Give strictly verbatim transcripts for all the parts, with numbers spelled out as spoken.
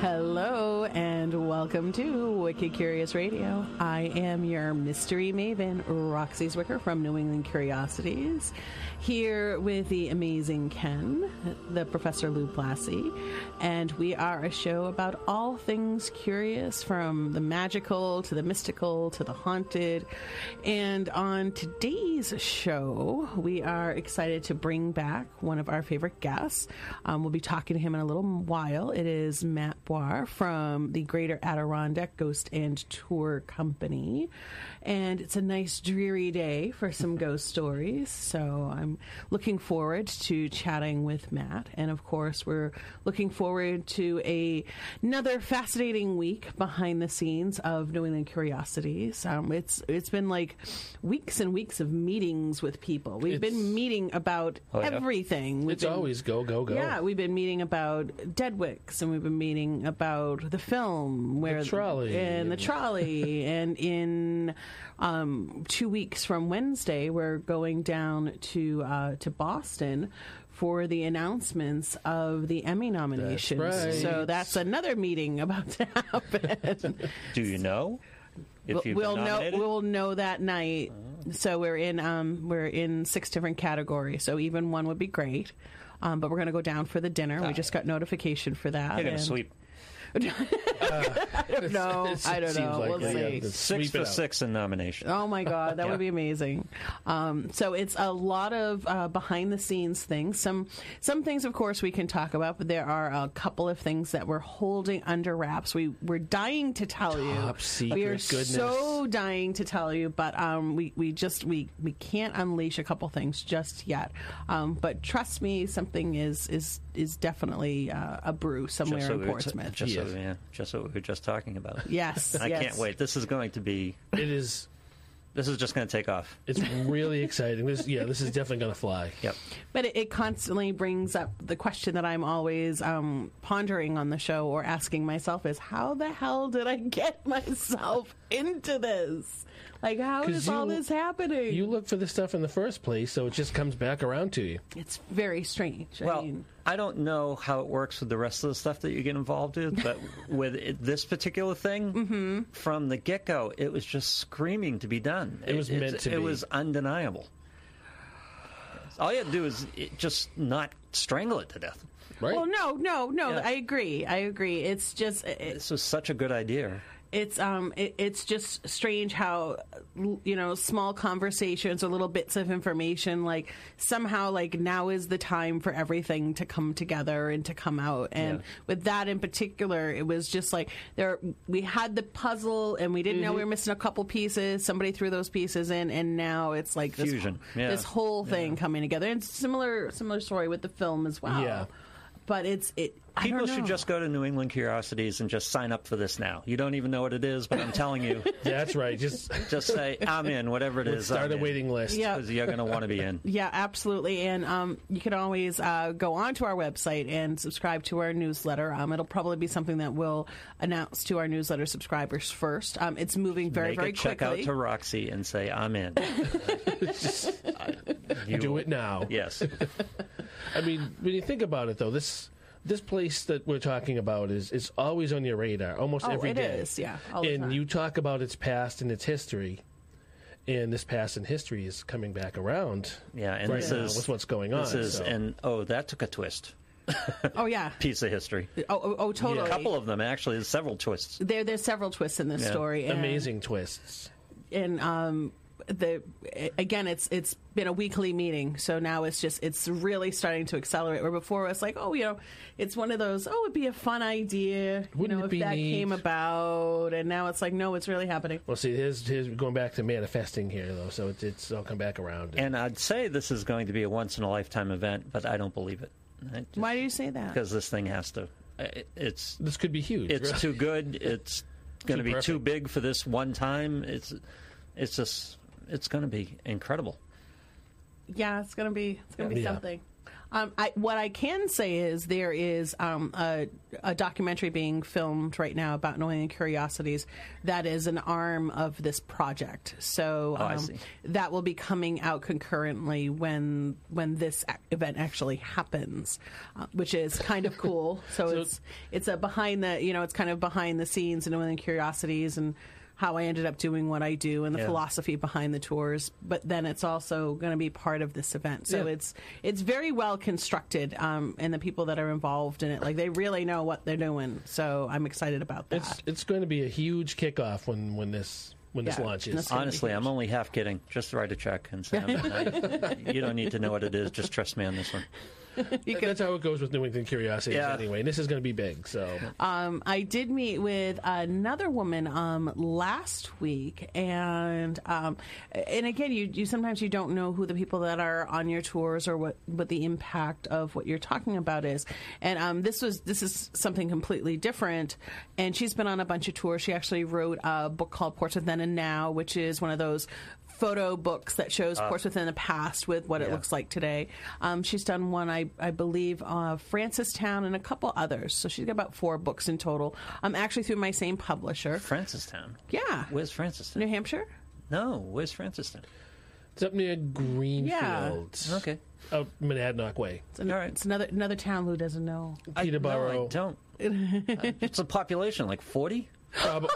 Hello, and welcome to Wicked Curious Radio. I am your mystery maven, Roxy Zwicker from New England Curiosities, here with the amazing Ken, the Professor Lou Blassie, and we are a show about all things curious, from the magical to the mystical to the haunted. And on today's show, we are excited to bring back one of our favorite guests. Um, we'll be talking to him in a little while. It is Matt Bois from the Greater Adirondack Ghost and Tour Company, and it's a nice dreary day for some ghost stories, so I'm looking forward to chatting with Matt. And of course, we're looking forward to a, another fascinating week behind the scenes of New England Curiosities. Um, it's it's been like weeks and weeks of meetings with people. We've it's, been meeting about oh, yeah. everything. We've it's been, always go, go, go. Yeah, we've been meeting about Deadwick's, and we've been meeting about the film where the trolley and the trolley and in um two weeks from Wednesday we're going down to uh to Boston for the announcements of the Emmy nominations. That's right. So that's another meeting about to happen. Do you know if you've we'll been know we'll know that night. Oh. So we're in um we're in six different categories, so even one would be great. Um, but we're going to go down for the dinner. Ah. We just got notification for that. They're going to sleep. uh, I don't know. It, it I don't know. Like we'll see. Six for six in nomination. Oh, my God. That yeah. would be amazing. Um, so it's a lot of uh, behind-the-scenes things. Some some things, of course, we can talk about, but there are a couple of things that we're holding under wraps. We, we're dying to tell Top you. Top secret. We are goodness. so dying to tell you, but um, we, we just we, we can't unleash a couple things just yet. Um, but trust me, something is is is definitely uh, a brew somewhere so in Portsmouth. Just yes. so, yeah, just what we were just talking about. Yes, I yes. can't wait. This is going to be. It is. This is just going to take off. It's really exciting. This, yeah, this is definitely going to fly. Yep. But it, it constantly brings up the question that I'm always um, pondering on the show or asking myself is, how the hell did I get myself into this? Like, how is you, all this happening? You look for this stuff in the first place, so it just comes back around to you. It's very strange. Well, I mean, I don't know how it works with the rest of the stuff that you get involved with, but with it, this particular thing, mm-hmm. from the get-go, it was just screaming to be done. It, it was meant it, to it be. It was undeniable. All you had to do is just not strangle it to death. Right? Well, no, no, no. Yeah. I agree. I agree. It's just... It, this was such a good idea. It's um, it, it's just strange how, you know, small conversations or little bits of information, like somehow, like now is the time for everything to come together and to come out. And yeah. with that in particular, it was just like there we had the puzzle and we didn't mm-hmm. know we were missing a couple pieces. Somebody threw those pieces in, and now it's like this fusion, whole, yeah. this whole thing yeah. coming together. And similar similar story with the film as well. Yeah. But it's it. People should just go to New England Curiosities and just sign up for this now. You don't even know what it is, but I'm telling you. Yeah, that's right. Just just say, I'm in, whatever it Let's is. Start I'm a waiting in. list. Because yeah. you're going to want to be in. Yeah, absolutely. And um, you can always uh, go on to our website and subscribe to our newsletter. Um, it'll probably be something that we'll announce to our newsletter subscribers first. Um, it's moving very, Make very quickly. Check out to Roxy and say, I'm in. just, I, you, Do it now. Yes. I mean, when you think about it, though, this... This place that we're talking about is, is always on your radar, almost oh, every it day. It is, yeah. And you talk about its past and its history, and this past and history is coming back around. Yeah, and right this now is with what's going this on. This is, so. and oh, that took a twist. oh yeah, piece of history. Oh, oh, oh totally. Yeah. A couple of them actually. There's several twists. There, there's several twists in this yeah. story. And, Amazing twists. And um. The, again, it's it's been a weekly meeting, so now it's just it's really starting to accelerate. Where before it was like, oh, you know, it's one of those, oh, it'd be a fun idea, Wouldn't you know, it if be that neat? came about, and now it's like, no, it's really happening. Well, see, here's, here's going back to manifesting here, though, so it's, it's I'll come back around. And, and I'd say this is going to be a once in a lifetime event, but I don't believe it. Just, Why do you say that? Because this thing has to. It, it's this could be huge. It's right? too good. It's going to be perfect. too big for this one time. It's it's just. It's going to be incredible. Yeah, it's going to be it's going to be yeah. something. Um, I, what I can say is there is um, a, a documentary being filmed right now about Noel and Curiosities that is an arm of this project. So oh, um, I see. That will be coming out concurrently when when this event actually happens, uh, which is kind of cool. So, so it's it's a behind the you know it's kind of behind the scenes in Noel and Curiosities and how I ended up doing what I do and the yeah. philosophy behind the tours, but then it's also going to be part of this event. So yeah. it's it's very well constructed, um, and the people that are involved in it, like they really know what they're doing. So I'm excited about that. It's, it's going to be a huge kickoff when when this when yeah. this launches. Honestly, I'm only half kidding. Just write a check and say, you don't need to know what it is. Just trust me on this one. Can, That's how it goes with New England Curiosities yeah. anyway, and this is going to be big. So, um, I did meet with another woman um, last week, and um, and again, you, you sometimes you don't know who the people that are on your tours or what, what the impact of what you're talking about is. And um, this was this is something completely different, and she's been on a bunch of tours. She actually wrote a book called Portrait of Then and Now, which is one of those photo books that shows uh, Portsmouth in the past with what yeah. it looks like today. Um, she's done one, I, I believe, uh, Francestown and a couple others. So she's got about four books in total. Um, actually through my same publisher. Francestown? Yeah. Where's Francestown? New Hampshire? No, where's Francestown? It's up near Greenfields. Yeah. Okay. Up in Adnock way. It's, an, All right. it's another another town Lou doesn't know. Peterborough. I, no, I don't. uh, it's a population, like forty? Prob-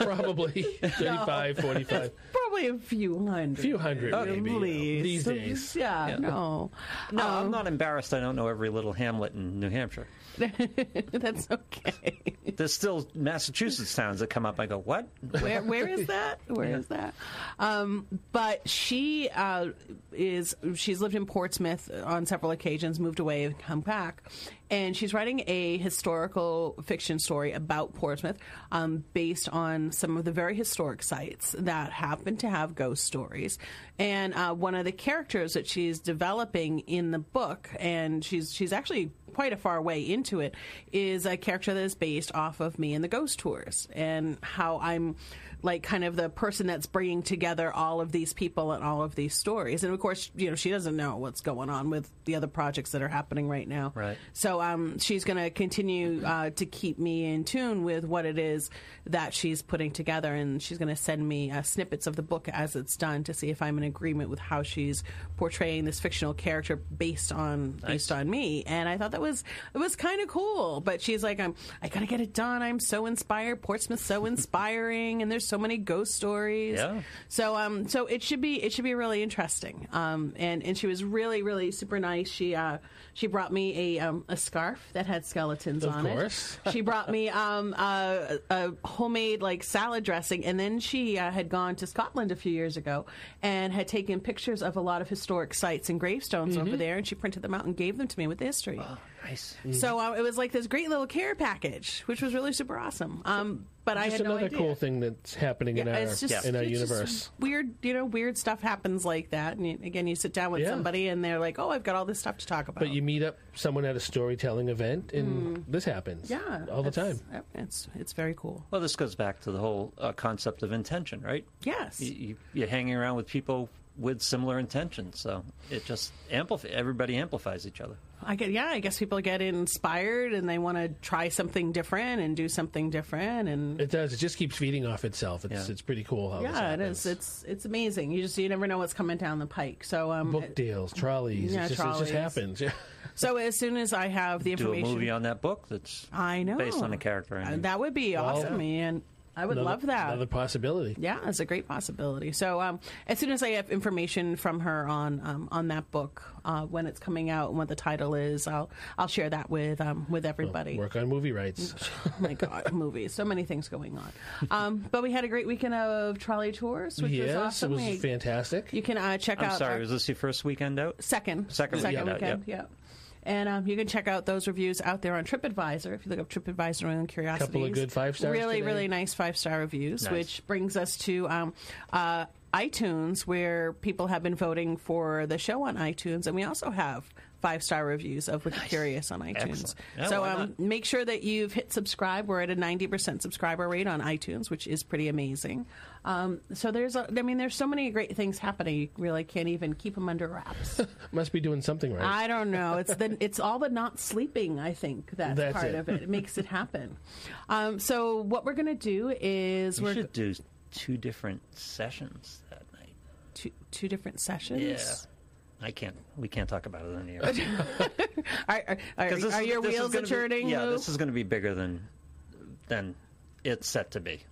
probably thirty-five, no. forty-five. It's probably a few hundred. A few hundred, okay, maybe. You know, these days. Yeah, yeah. no. No, um, I'm not embarrassed I don't know every little hamlet in New Hampshire. That's okay. There's still Massachusetts towns that come up. I go, what? Where? Where is that? Where yeah. is that? Um, but she uh, is, she's lived in Portsmouth on several occasions, moved away and come back. And she's writing a historical fiction story about Portsmouth um, based on some of the very historic sites that happen to have ghost stories. And uh, one of the characters that she's developing in the book, and she's she's actually quite a far way into it, is a character that is based off of me and the ghost tours and how I'm like kind of the person that's bringing together all of these people and all of these stories. And of course, you know, she doesn't know what's going on with the other projects that are happening right now. Right. So um, she's going to continue uh, to keep me in tune with what it is that she's putting together. And she's going to send me uh, snippets of the book as it's done to see if I'm in agreement with how she's portraying this fictional character based on nice. based on me. And I thought that was, it was kind of cool. But she's like, I'm, I got to get it done. I'm so inspired. Portsmouth's so inspiring. And there's so many ghost stories. Yeah. So um so it should be it should be really interesting. Um and, and she was really, really super nice. She uh she brought me a um a scarf that had skeletons of on it. Of course. She brought me um a, a homemade like salad dressing, and then she uh, had gone to Scotland a few years ago and had taken pictures of a lot of historic sites and gravestones mm-hmm. over there, and she printed them out and gave them to me with the history. Wow. Nice. Mm. So uh, it was like this great little care package, which was really super awesome. Um, but just I had no idea. Just another cool thing that's happening yeah, in our just, yeah. in our it's universe. Just weird, you know, weird stuff happens like that. And you, again, you sit down with yeah. somebody, and they're like, "Oh, I've got all this stuff to talk about." But you meet up someone at a storytelling event, and mm. this happens. Yeah, all the time. It's it's very cool. Well, this goes back to the whole uh, concept of intention, right? Yes. You, you, you're hanging around with people with similar intentions, so it just amplifies. Everybody amplifies each other. I get, yeah, I guess people get inspired and they want to try something different and do something different, and it does. It just keeps feeding off itself. It's yeah. it's pretty cool how yeah, it is. It's it's amazing. You just you never know what's coming down the pike. So um, book deals, trolleys, yeah, it just, trolleys. It just happens. Yeah. So as soon as I have the information, do a movie on that book that's I know based on a character. Uh, that would be well, awesome, yeah. man. I would another, love that. Another possibility. Yeah, it's a great possibility. So um, as soon as I have information from her on um, on that book, uh, when it's coming out and what the title is, I'll I'll share that with um, with everybody. Well, work on movie rights. Oh, my God, movies. So many things going on. Um, but we had a great weekend of trolley tours, which yes, was awesome. Yes, it was we, fantastic. You can uh, check I'm out. I'm sorry, our, was this your first weekend out? Second. Second, second weekend, weekend out, yeah. yeah. And um, you can check out those reviews out there on TripAdvisor. If you look up TripAdvisor, New England Curiosities. A couple of good five-star reviews. Really, today. really nice five-star reviews, nice. Which brings us to um, uh, iTunes, where people have been voting for the show on iTunes, and we also have five-star reviews of Wicked Curious on iTunes. Yeah, so um, make sure that you've hit subscribe. We're at a ninety percent subscriber rate on iTunes, which is pretty amazing. Um, so there's, a, I mean, there's so many great things happening. You really can't even keep them under wraps. Must be doing something right. I don't know. It's the, it's all the not sleeping, I think, that's, that's part it. of it. It makes it happen. Um, so what we're going to do is... You we're should do two different sessions that night. Two, two different sessions? Yeah. I can't. We can't talk about it anymore. are are, are, this, are your wheels a turning? Be, yeah, Luke? This is going to be bigger than than it's set to be.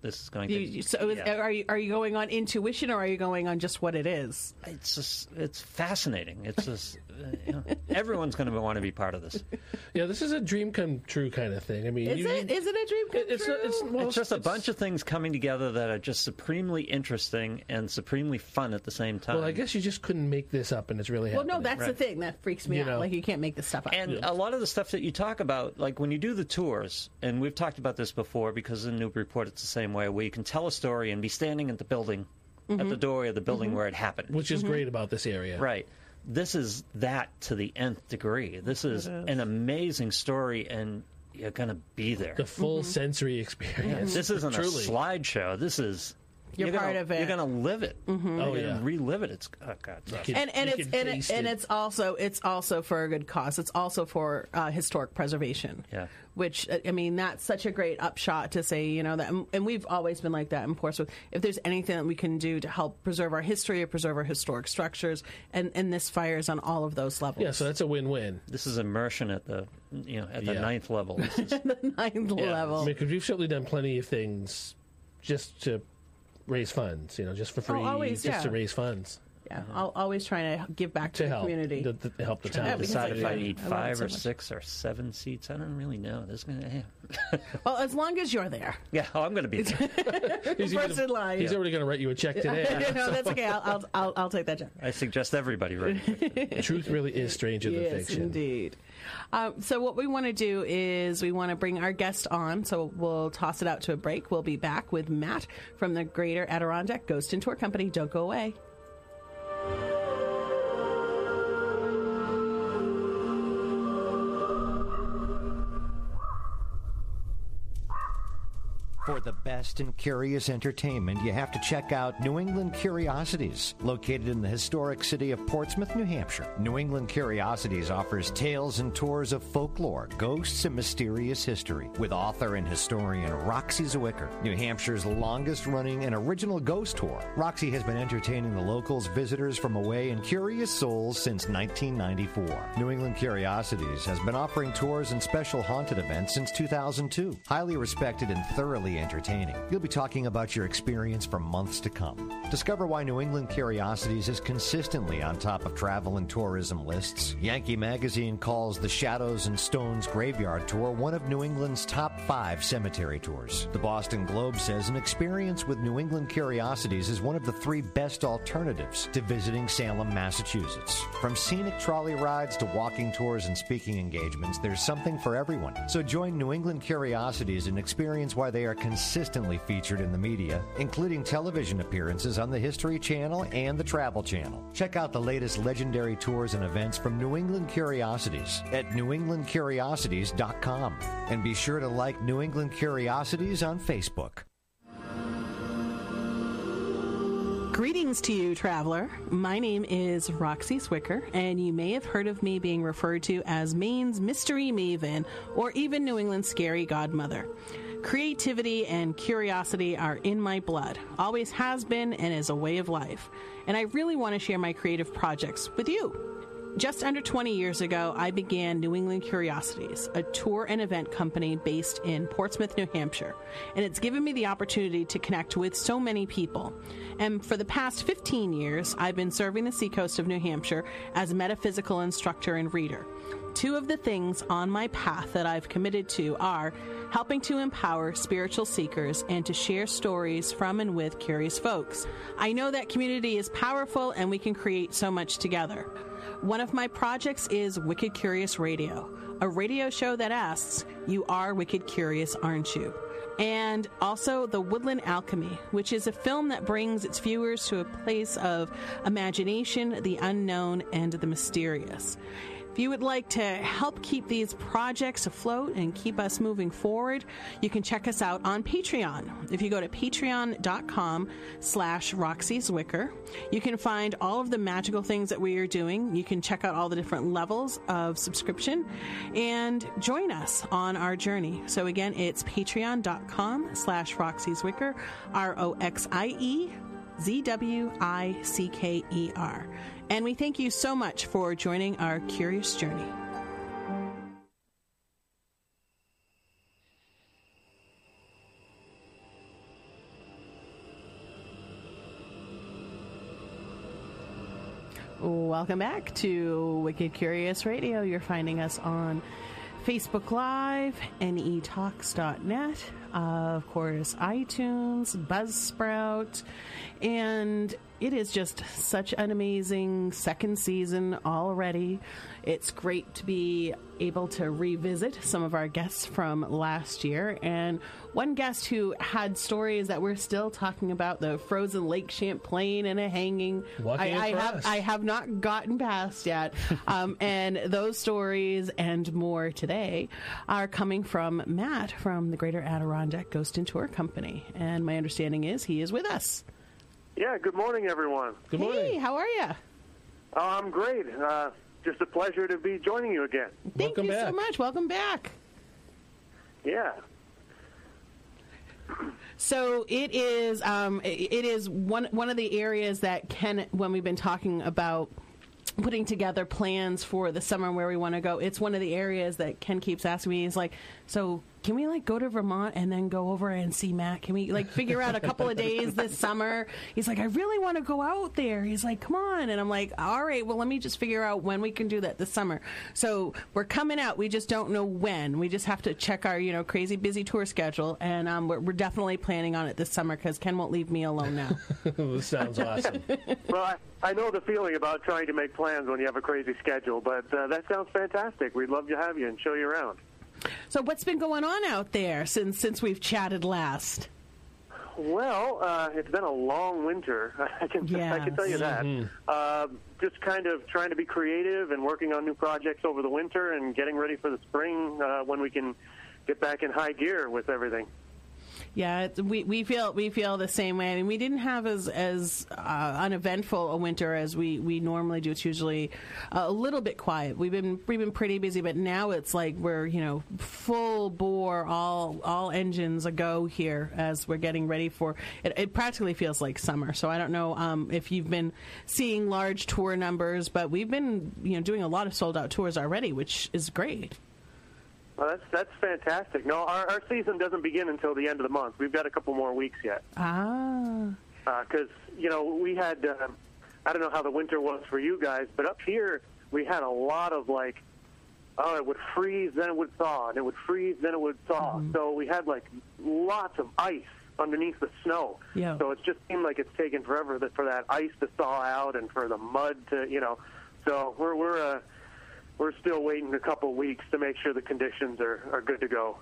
This is going to. You, so, yeah. is, are you are you going on intuition, or are you going on just what it is? It's just. It's fascinating. It's just. uh, you know, everyone's going to want to be part of this. Yeah, this is a dream come true kind of thing. I mean, is you, it? Is it a dream come it, it's true? A, it's, well, it's just it's, a bunch of things coming together that are just supremely interesting and supremely fun at the same time. Well, I guess you just couldn't make this up, and it's really happening. Well, no, that's right. The thing that freaks me you out. Know? Like, you can't make this stuff up. And yeah. a lot of the stuff that you talk about, like when you do the tours, and we've talked about this before, because in Newburyport it's the same way, where you can tell a story and be standing at the building, mm-hmm. at the door of the building mm-hmm. where it happened, which is mm-hmm. great about this area, right? This is that to the nth degree. This is, is an amazing story, and you're going to be there. The full mm-hmm. sensory experience. Mm-hmm. This isn't Truly. a slideshow. This is... You're, you're part gonna, of it. You're going to live it. Mm-hmm. Oh, yeah. Relive it. It's, oh, God. Can, and and, it's, and, it, and it's, also, it's also for a good cause. It's also for uh, historic preservation. Yeah. Which, I mean, that's such a great upshot to say, you know, that, and we've always been like that in Portsmouth. If there's anything that we can do to help preserve our history or preserve our historic structures, and, and this fires on all of those levels. Yeah, so that's a win-win. This is immersion at the, you know, at the yeah. ninth level. This is, the ninth yeah. level. I mean, because we've certainly done plenty of things just to... raise funds, you know, just for free, oh, always, just yeah. to raise funds. Yeah, I'll always trying to give back to, to the help, community. To, to help the town. Yeah, decided if I need five or so six or seven seats. I don't really know. This is gonna yeah. Well, as long as you're there. Yeah, oh, I'm going to be there. he's first gonna, in line. He's yeah. already going to write you a check today. no, no, that's okay. I'll, I'll, I'll, I'll take that check. I suggest everybody write it. Truth really is stranger yes, than fiction. Yes, indeed. Um, so what we want to do is we want to bring our guest on, so we'll toss it out to a break. We'll be back with Matt from the Greater Adirondack Ghost and Tour Company. Don't go away. For the best in curious entertainment, you have to check out New England Curiosities, located in the historic city of Portsmouth, New Hampshire. New England Curiosities offers tales and tours of folklore, ghosts, and mysterious history with author and historian Roxy Zwicker, New Hampshire's longest-running and original ghost tour. Roxy has been entertaining the locals, visitors from away, and curious souls since nineteen ninety-four. New England Curiosities has been offering tours and special haunted events since two thousand two. Highly respected and thoroughly entertaining. You'll be talking about your experience for months to come. Discover why New England Curiosities is consistently on top of travel and tourism lists. Yankee Magazine calls the Shadows and Stones Graveyard Tour one of New England's top five cemetery tours. The Boston Globe says an experience with New England Curiosities is one of the three best alternatives to visiting Salem, Massachusetts. From scenic trolley rides to walking tours and speaking engagements, there's something for everyone. So join New England Curiosities and experience why they are consistently featured in the media, including television appearances on the History Channel and the Travel Channel. Check out the latest legendary tours and events from New England Curiosities at new england curiosities dot com. And be sure to like New England Curiosities on Facebook. Greetings to you, traveler. My name is Roxy Zwicker, and you may have heard of me being referred to as Maine's Mystery Maven, or even New England's Scary Godmother. Creativity and curiosity are in my blood, always has been, and is a way of life. And I really want to share my creative projects with you. Just under twenty years ago, I began New England Curiosities, a tour and event company based in Portsmouth, New Hampshire, and it's given me the opportunity to connect with so many people. And for the past fifteen years, I've been serving the seacoast of New Hampshire as a metaphysical instructor and reader. Two of the things on my path that I've committed to are helping to empower spiritual seekers and to share stories from and with curious folks. I know that community is powerful and we can create so much together. One of my projects is Wicked Curious Radio, a radio show that asks, you are wicked curious, aren't you? And also The Woodland Alchemy, which is a film that brings its viewers to a place of imagination, the unknown, and the mysterious. If you would like to help keep these projects afloat and keep us moving forward, you can check us out on Patreon. If you go to patreon.com slash Roxy Zwicker, you can find all of the magical things that we are doing. You can check out all the different levels of subscription and join us on our journey. So again, it's patreon.com slash Roxy Zwicker, R O X I E Z W I C K E R. And we thank you so much for joining our curious journey. Welcome back to Wicked Curious Radio. You're finding us on Facebook Live, N E Talks dot net, uh, of course, iTunes, Buzzsprout, and it is just such an amazing second season already. It's great to be able to revisit some of our guests from last year, and one guest who had stories that we're still talking about, the frozen Lake Champlain and a hanging. Lucky I, I have us. I have not gotten past yet, um, and those stories and more today are coming from Matt from the Greater Adirondack Ghost and Tour Company, and my understanding is he is with us. Yeah, good morning, everyone. Good morning. Hey, how are you? Oh, I'm great. Uh, just a pleasure to be joining you again. Thank you so much. Welcome back. Yeah. So it is. Um, it is one one of the areas that Ken, when we've been talking about putting together plans for the summer where we want to go, it's one of the areas that Ken keeps asking me. He's like, so can we, like, go to Vermont and then go over and see Matt? Can we, like, figure out a couple of days this summer? He's like, I really want to go out there. He's like, come on. And I'm like, all right, well, let me just figure out when we can do that this summer. So we're coming out. We just don't know when. We just have to check our, you know, crazy busy tour schedule. And um, we're, we're definitely planning on it this summer because Ken won't leave me alone now. This sounds awesome. Well, I, I know the feeling about trying to make plans when you have a crazy schedule, but uh, that sounds fantastic. We'd love to have you and show you around. So what's been going on out there since since we've chatted last? Well, uh, it's been a long winter. I can yes. I can tell you that. Mm-hmm. Uh, just kind of trying to be creative and working on new projects over the winter and getting ready for the spring uh, when we can get back in high gear with everything. Yeah, it's, we we feel we feel the same way. I mean, we didn't have as as uh, uneventful a winter as we, we normally do. It's usually a little bit quiet. We've been we've been pretty busy, but now it's like we're, you know, full bore, all all engines a-go here as we're getting ready for it. It practically feels like summer. So I don't know um, if you've been seeing large tour numbers, but we've been, you know, doing a lot of sold out tours already, which is great. Well, that's that's fantastic. No, our, our season doesn't begin until the end of the month. We've got a couple more weeks yet. Ah. Because, uh, you know, we had, uh, I don't know how the winter was for you guys, but up here we had a lot of, like, oh, it would freeze, then it would thaw, and it would freeze, then it would thaw. Mm-hmm. So we had, like, lots of ice underneath the snow. Yeah. So it just seemed like it's taken forever that for that ice to thaw out and for the mud to, you know. So we're, we're uh, We're still waiting a couple weeks to make sure the conditions are, are good to go.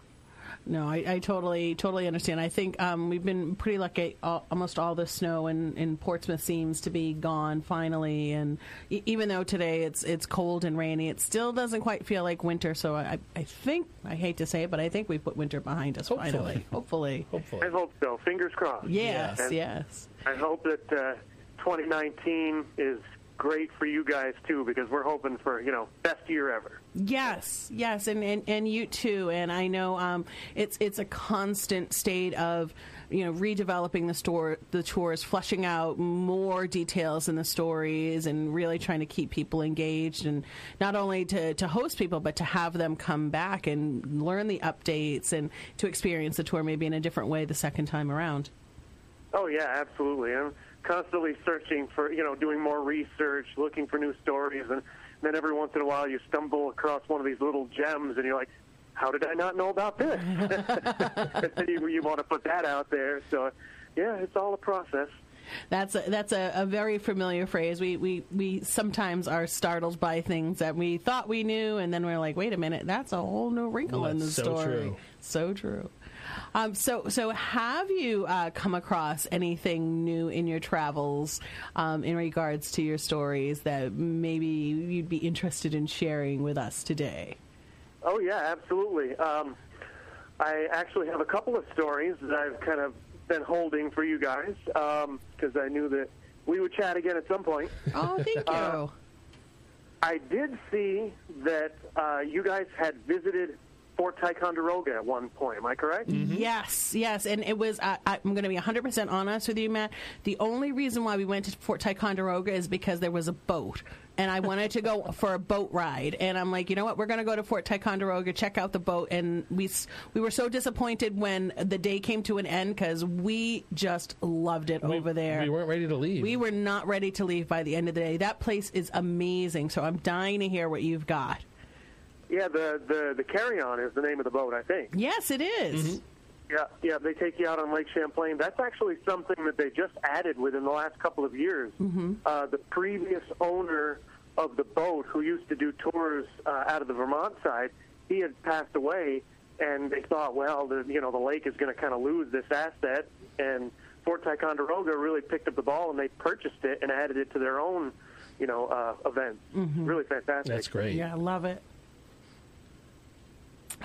No, I, I totally, totally understand. I think um, we've been pretty lucky. All, almost all the snow in, in Portsmouth seems to be gone finally. And e- even though today it's it's cold and rainy, it still doesn't quite feel like winter. So I, I think, I hate to say it, but I think we've put winter behind us Hopefully. finally. Hopefully. Hopefully. I hope so. Fingers crossed. Yes, yes. yes. I hope that uh, twenty nineteen is great for you guys too, because we're hoping for, you know, best year ever. Yes, yes, and, and, and you too. And I know um, it's it's a constant state of, you know, redeveloping the store, the tours, fleshing out more details in the stories, and really trying to keep people engaged, and not only to, to host people, but to have them come back and learn the updates and to experience the tour maybe in a different way the second time around. Oh yeah, absolutely. I'm constantly searching for, you know, doing more research, looking for new stories, and then every once in a while you stumble across one of these little gems, and you're like, how did I not know about this? And then you, you want to put that out there. So, yeah, it's all a process. That's a, that's a, a very familiar phrase. We, we we sometimes are startled by things that we thought we knew, and then we're like, wait a minute, that's a whole new wrinkle well, in the so story. True. So true. Um, so so have you uh, come across anything new in your travels um, in regards to your stories that maybe you'd be interested in sharing with us today? Oh, yeah, absolutely. Um, I actually have a couple of stories that I've kind of been holding for you guys, because um, I knew that we would chat again at some point. Oh, thank you. Uh, I did see that uh, you guys had visited Fort Ticonderoga at one point. Am I correct? Mm-hmm. Yes, yes. And it was, uh, I'm going to be one hundred percent honest with you, Matt. The only reason why we went to Fort Ticonderoga is because there was a boat. And I wanted to go for a boat ride. And I'm like, you know what? We're going to go to Fort Ticonderoga, check out the boat. And we we were so disappointed when the day came to an end because we just loved it we, over there. We weren't ready to leave. We were not ready to leave by the end of the day. That place is amazing. So I'm dying to hear what you've got. Yeah, the, the, the Carillon is the name of the boat, I think. Yes, it is. Mm-hmm. Yeah, yeah, they take you out on Lake Champlain. That's actually something that they just added within the last couple of years. Mm-hmm. Uh, the previous owner of the boat, who used to do tours uh, out of the Vermont side, he had passed away, and they thought, well, the, you know, the lake is going to kind of lose this asset, and Fort Ticonderoga really picked up the ball, and they purchased it and added it to their own, you know, uh, event. Mm-hmm. Really fantastic. That's great. Yeah, I love it.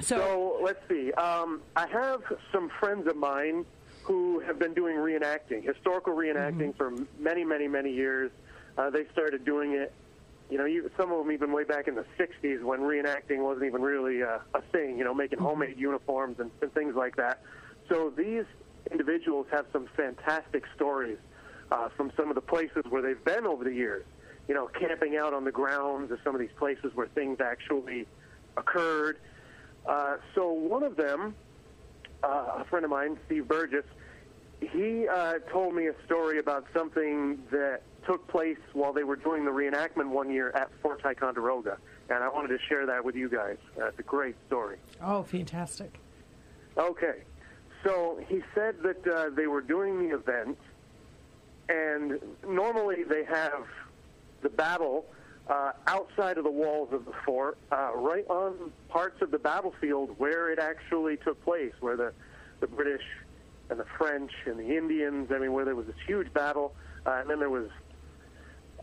So, so let's see. Um, I have some friends of mine who have been doing reenacting, historical reenacting, mm-hmm. for many, many, many years. Uh, they started doing it, you know, you, some of them even way back in the sixties when reenacting wasn't even really uh, a thing, you know, making homemade uniforms and, and things like that. So these individuals have some fantastic stories uh, from some of the places where they've been over the years, you know, camping out on the grounds of some of these places where things actually occurred. Uh, so one of them, uh, a friend of mine, Steve Burgess, he uh, told me a story about something that took place while they were doing the reenactment one year at Fort Ticonderoga, and I wanted to share that with you guys. Uh, it's a great story. Oh, fantastic. Okay. So he said that uh, they were doing the event, and normally they have the battle Uh, outside of the walls of the fort, uh, right on parts of the battlefield where it actually took place, where the, the British and the French and the Indians, I mean, where there was this huge battle. Uh, and then there was,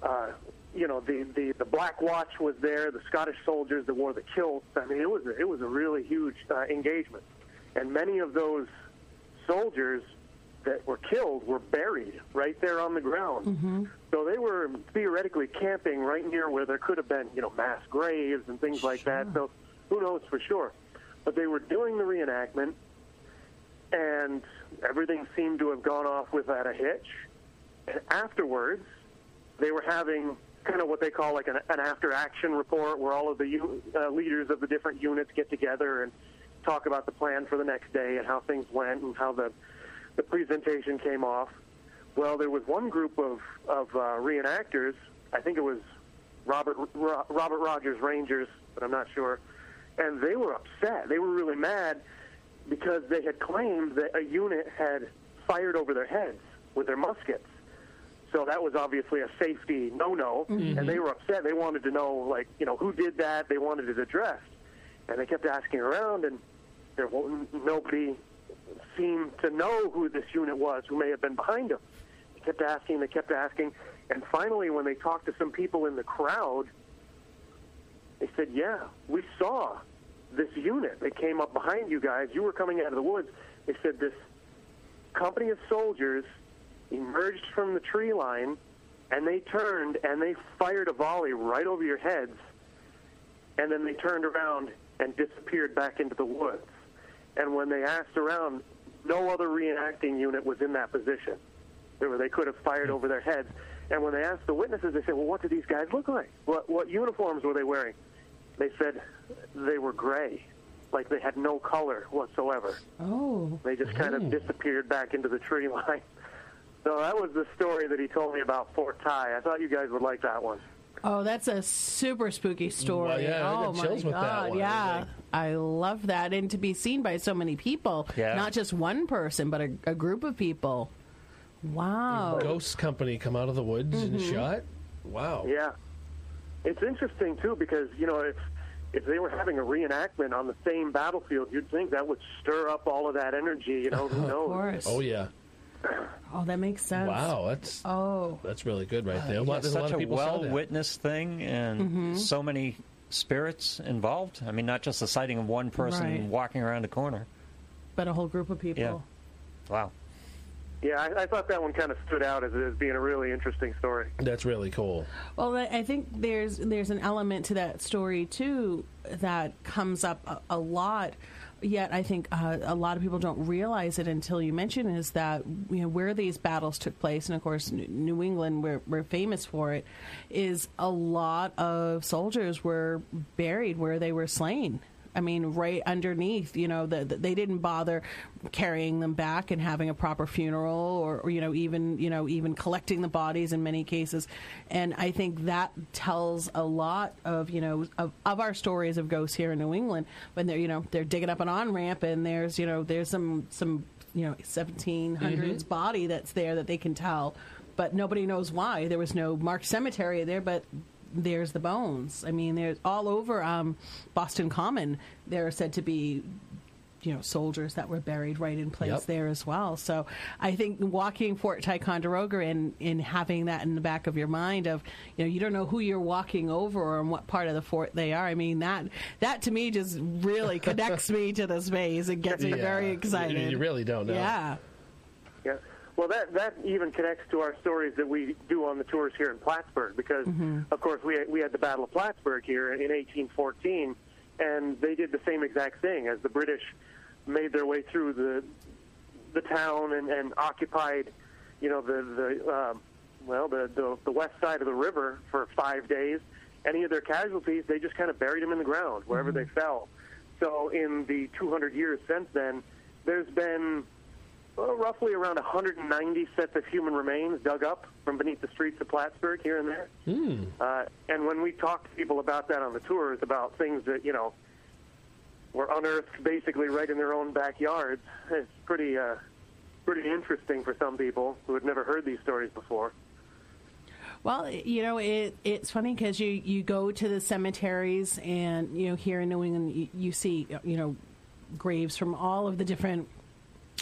uh, you know, the, the, the Black Watch was there, the Scottish soldiers that wore the kilts. I mean, it was a, it was a really huge uh, engagement. And many of those soldiers that were killed were buried right there on the ground. Mm-hmm. So they were theoretically camping right near where there could have been, you know, mass graves and things like sure. that. So who knows for sure. But they were doing the reenactment, and everything seemed to have gone off without a hitch. And afterwards, they were having kind of what they call like an, an after-action report where all of the u- uh, leaders of the different units get together and talk about the plan for the next day and how things went and how the the presentation came off. Well, there was one group of, of uh, reenactors, I think it was Robert Ro- Robert Rogers Rangers, but I'm not sure, and they were upset. They were really mad because they had claimed that a unit had fired over their heads with their muskets. So that was obviously a safety no-no, mm-hmm. and they were upset. They wanted to know, like, you know, who did that. They wanted it addressed. And they kept asking around, and there wasn't nobody seemed to know who this unit was, who may have been behind them. They kept asking, they kept asking, and finally when they talked to some people in the crowd, they said, yeah, we saw this unit. They came up behind you guys. You were coming out of the woods. They said this company of soldiers emerged from the tree line, and they turned, and they fired a volley right over your heads, and then they turned around and disappeared back into the woods. And when they asked around, no other reenacting unit was in that position. They, were, they could have fired over their heads. And when they asked the witnesses, they said, well, what did these guys look like? What, what uniforms were they wearing? They said they were gray, like they had no color whatsoever. Oh. They just kind of disappeared back into the tree line. No, that was the story that he told me about Fort Ty. I thought you guys would like that one. Oh, that's a super spooky story. Well, yeah, I oh, got chills my with God. That one. Yeah, I, I love that. And to be seen by so many people, yeah. Not just one person, but a, a group of people. Wow. A ghost company come out of the woods mm-hmm. and shot. Wow. Yeah. It's interesting, too, because, you know, if, if they were having a reenactment on the same battlefield, you'd think that would stir up all of that energy, you know, who knows? Of course. Oh, yeah. Oh, that makes sense. Wow, that's oh, that's really good right there. Uh, yeah, such a, lot of a well-witnessed thing, and mm-hmm. so many spirits involved. I mean, not just the sighting of one person right. walking around a corner. But a whole group of people. Yeah. Wow. Yeah, I, I thought that one kind of stood out as, as being a really interesting story. That's really cool. Well, I think there's there's an element to that story, too, that comes up a, a lot. Yet I think uh, a lot of people don't realize it until you mention it, is that you know where these battles took place, and of course New England, we're, we're famous for it, is a lot of soldiers were buried where they were slain. I mean, right underneath, you know, the, the, they didn't bother carrying them back and having a proper funeral, or, or, you know, even, you know, even collecting the bodies in many cases. And I think that tells a lot of, you know, of, of our stories of ghosts here in New England, when they're, you know, they're digging up an on-ramp and there's, you know, there's some, some you know, seventeen hundreds mm-hmm. body that's there that they can tell, but nobody knows why. There was no marked cemetery there, but there's the bones. I mean, there's all over um, Boston Common. There are said to be, you know, soldiers that were buried right in place yep. there as well. So I think walking Fort Ticonderoga and, and having that in the back of your mind of, you know, you don't know who you're walking over or in what part of the fort they are. I mean, that that to me just really connects me to this maze and gets yeah. me very excited. You, you really don't know. Yeah. Yeah. Well, that, that even connects to our stories that we do on the tours here in Plattsburgh because, mm-hmm. of course, we had, we had the Battle of Plattsburgh here in eighteen fourteen, and they did the same exact thing as the British made their way through the the town and, and occupied, you know, the, the uh, well, the, the the west side of the river for five days. Any of their casualties, they just kind of buried them in the ground wherever mm-hmm. they fell. So in the two hundred years since then, there's been... Well, roughly around one hundred ninety sets of human remains dug up from beneath the streets of Plattsburgh here and there. Mm. Uh, and when we talk to people about that on the tours, about things that, you know, were unearthed basically right in their own backyards, it's pretty, uh, pretty interesting for some people who had never heard these stories before. Well, you know, it, it's funny because you, you go to the cemeteries and, you know, here in New England, you, you see, you know, graves from all of the different...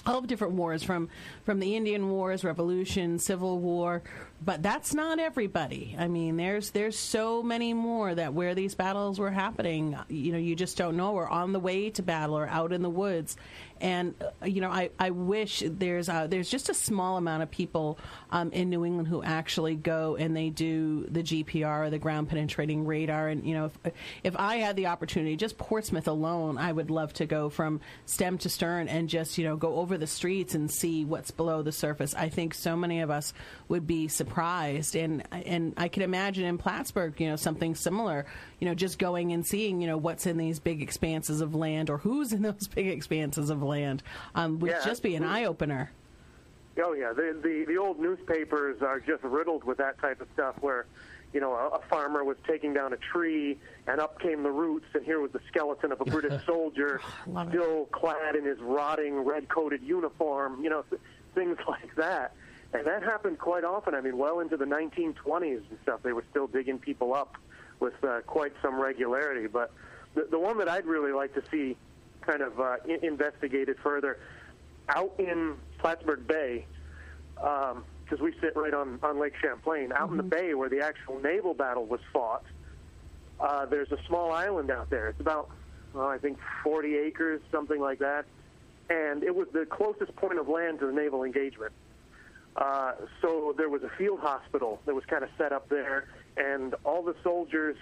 all of different wars, from, from the Indian Wars, Revolution, Civil War, but that's not everybody. I mean, there's there's so many more that where these battles were happening, you know, you just don't know, or on the way to battle, or out in the woods. And, uh, you know, I, I wish there's a, there's just a small amount of people um, in New England who actually go and they do the G P R, or the ground-penetrating radar. And, you know, if, if I had the opportunity, just Portsmouth alone, I would love to go from stem to stern and just, you know, go over the streets and see what's below the surface. I think so many of us would be surprised, and and I can imagine in Plattsburgh, you know, something similar, you know, just going and seeing, you know, what's in these big expanses of land, or who's in those big expanses of land, um, would yeah, just be an eye opener. Oh yeah, the, the the old newspapers are just riddled with that type of stuff, where, you know, a, a farmer was taking down a tree, and up came the roots, and here was the skeleton of a British soldier still it. Clad in his rotting, red-coated uniform, you know, th- things like that. And that happened quite often. I mean, well into the nineteen twenties and stuff, they were still digging people up with uh, quite some regularity. But the, the one that I'd really like to see kind of uh, in- investigated further, out in Plattsburgh Bay, um, because we sit right on, on Lake Champlain, out mm-hmm. in the bay where the actual naval battle was fought. Uh, there's a small island out there. It's about, well, I think, forty acres, something like that. And it was the closest point of land to the naval engagement. Uh, so there was a field hospital that was kind of set up there, and all the soldiers,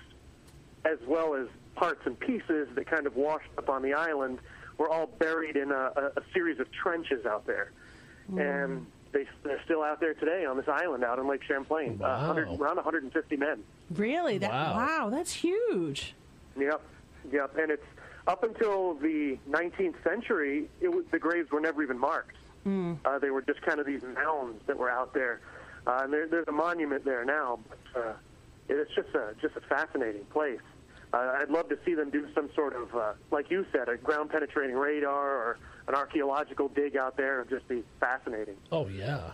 as well as parts and pieces that kind of washed up on the island, were all buried in a, a, a series of trenches out there. Mm. And... They, they're still out there today on this island out in Lake Champlain. Wow. Uh, one hundred, around one hundred fifty men. Really? That, wow. wow, that's huge. Yep, yep. And it's up until the nineteenth century, it was, the graves were never even marked. Mm. Uh, they were just kind of these mounds that were out there. Uh, and there, there's a monument there now. But, uh, it's just a, just a fascinating place. Uh, I'd love to see them do some sort of, uh, like you said, a ground-penetrating radar or an archaeological dig out there. It would just be fascinating. Oh, yeah.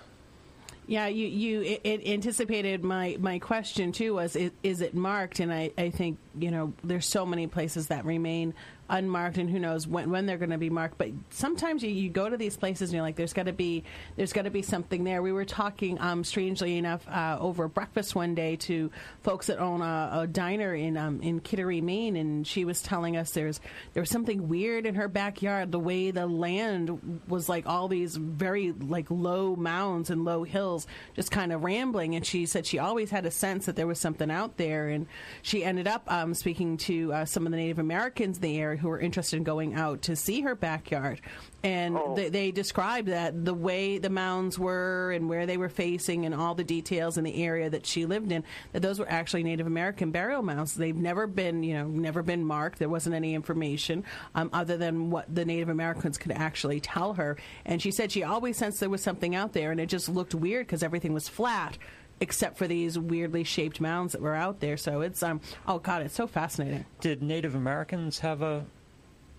Yeah, you, you it, it anticipated my, my question, too, was is, is it marked? And I, I think, you know, there's so many places that remain unmarked, and who knows when, when they're going to be marked. But sometimes you, you go to these places and you're like, there's got to be there's got to be something there. We were talking, um, strangely enough, uh, over breakfast one day to folks that own a, a diner in um, in Kittery, Maine, and she was telling us there's there was something weird in her backyard, the way the land was like all these very like low mounds and low hills, just kind of rambling. And she said she always had a sense that there was something out there, and she ended up um, speaking to uh, some of the Native Americans in the area who were interested in going out to see her backyard. And oh. they, they described that the way the mounds were and where they were facing and all the details in the area that she lived in, that those were actually Native American burial mounds. They've never been, you know, never been marked. There wasn't any information um, other than what the Native Americans could actually tell her. And she said she always sensed there was something out there, and it just looked weird because everything was flat, except for these weirdly shaped mounds that were out there. So it's, um, oh, God, it's so fascinating. Did Native Americans have a,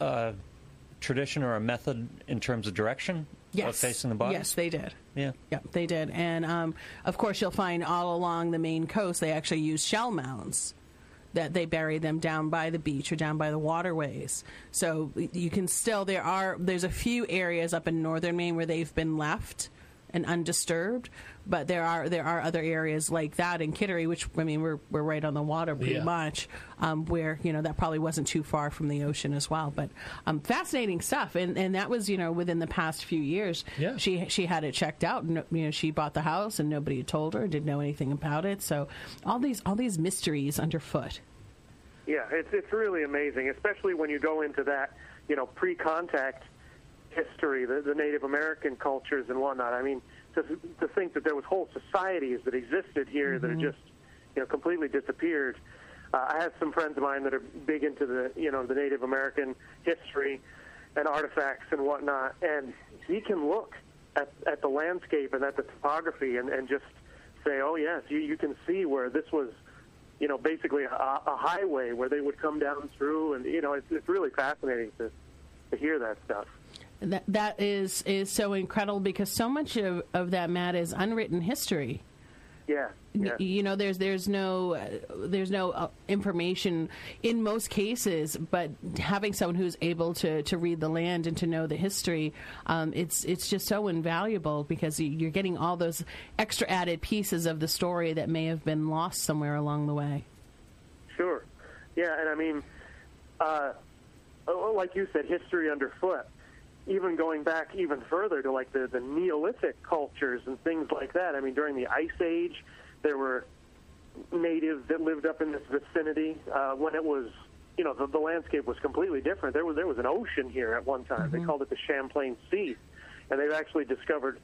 a tradition or a method in terms of direction? Yes. Of facing the body? Yes, they did. Yeah. Yeah, they did. And, um, of course, you'll find all along the Maine coast they actually use shell mounds that they bury them down by the beach or down by the waterways. So you can still, there are, there's a few areas up in northern Maine where they've been left and undisturbed, but there are there are other areas like that in Kittery, which I mean we're we're right on the water pretty yeah. much, um, where you know that probably wasn't too far from the ocean as well. But um, fascinating stuff, and and that was you know within the past few years. Yeah. She she had it checked out, and you know she bought the house, and nobody had told her, didn't know anything about it. So all these all these mysteries underfoot. Yeah, it's it's really amazing, especially when you go into that you know pre-contact history, the, the Native American cultures and whatnot. I mean, to, to think that there was whole societies that existed here mm-hmm. that are just, you know, completely disappeared. Uh, I have some friends of mine that are big into the, you know, the Native American history and artifacts and whatnot, and he can look at, at the landscape and at the topography and, and just say, oh, yes, you, you can see where this was, you know, basically a, a highway where they would come down through, and, you know, it's, it's really fascinating to, to hear that stuff. That that is, is so incredible because so much of, of that, Matt, is unwritten history. Yeah, yeah. Y- you know, there's there's no uh, there's no uh, information in most cases, but having someone who's able to, to read the land and to know the history, um, it's it's just so invaluable because you're getting all those extra added pieces of the story that may have been lost somewhere along the way. Sure. Yeah, and I mean, uh, like you said, history underfoot. Even going back even further to, like, the, the Neolithic cultures and things like that. I mean, during the Ice Age, there were natives that lived up in this vicinity uh, when it was, you know, the, the landscape was completely different. There was, there was an ocean here at one time. Mm-hmm. They called it the Champlain Sea, and they've actually discovered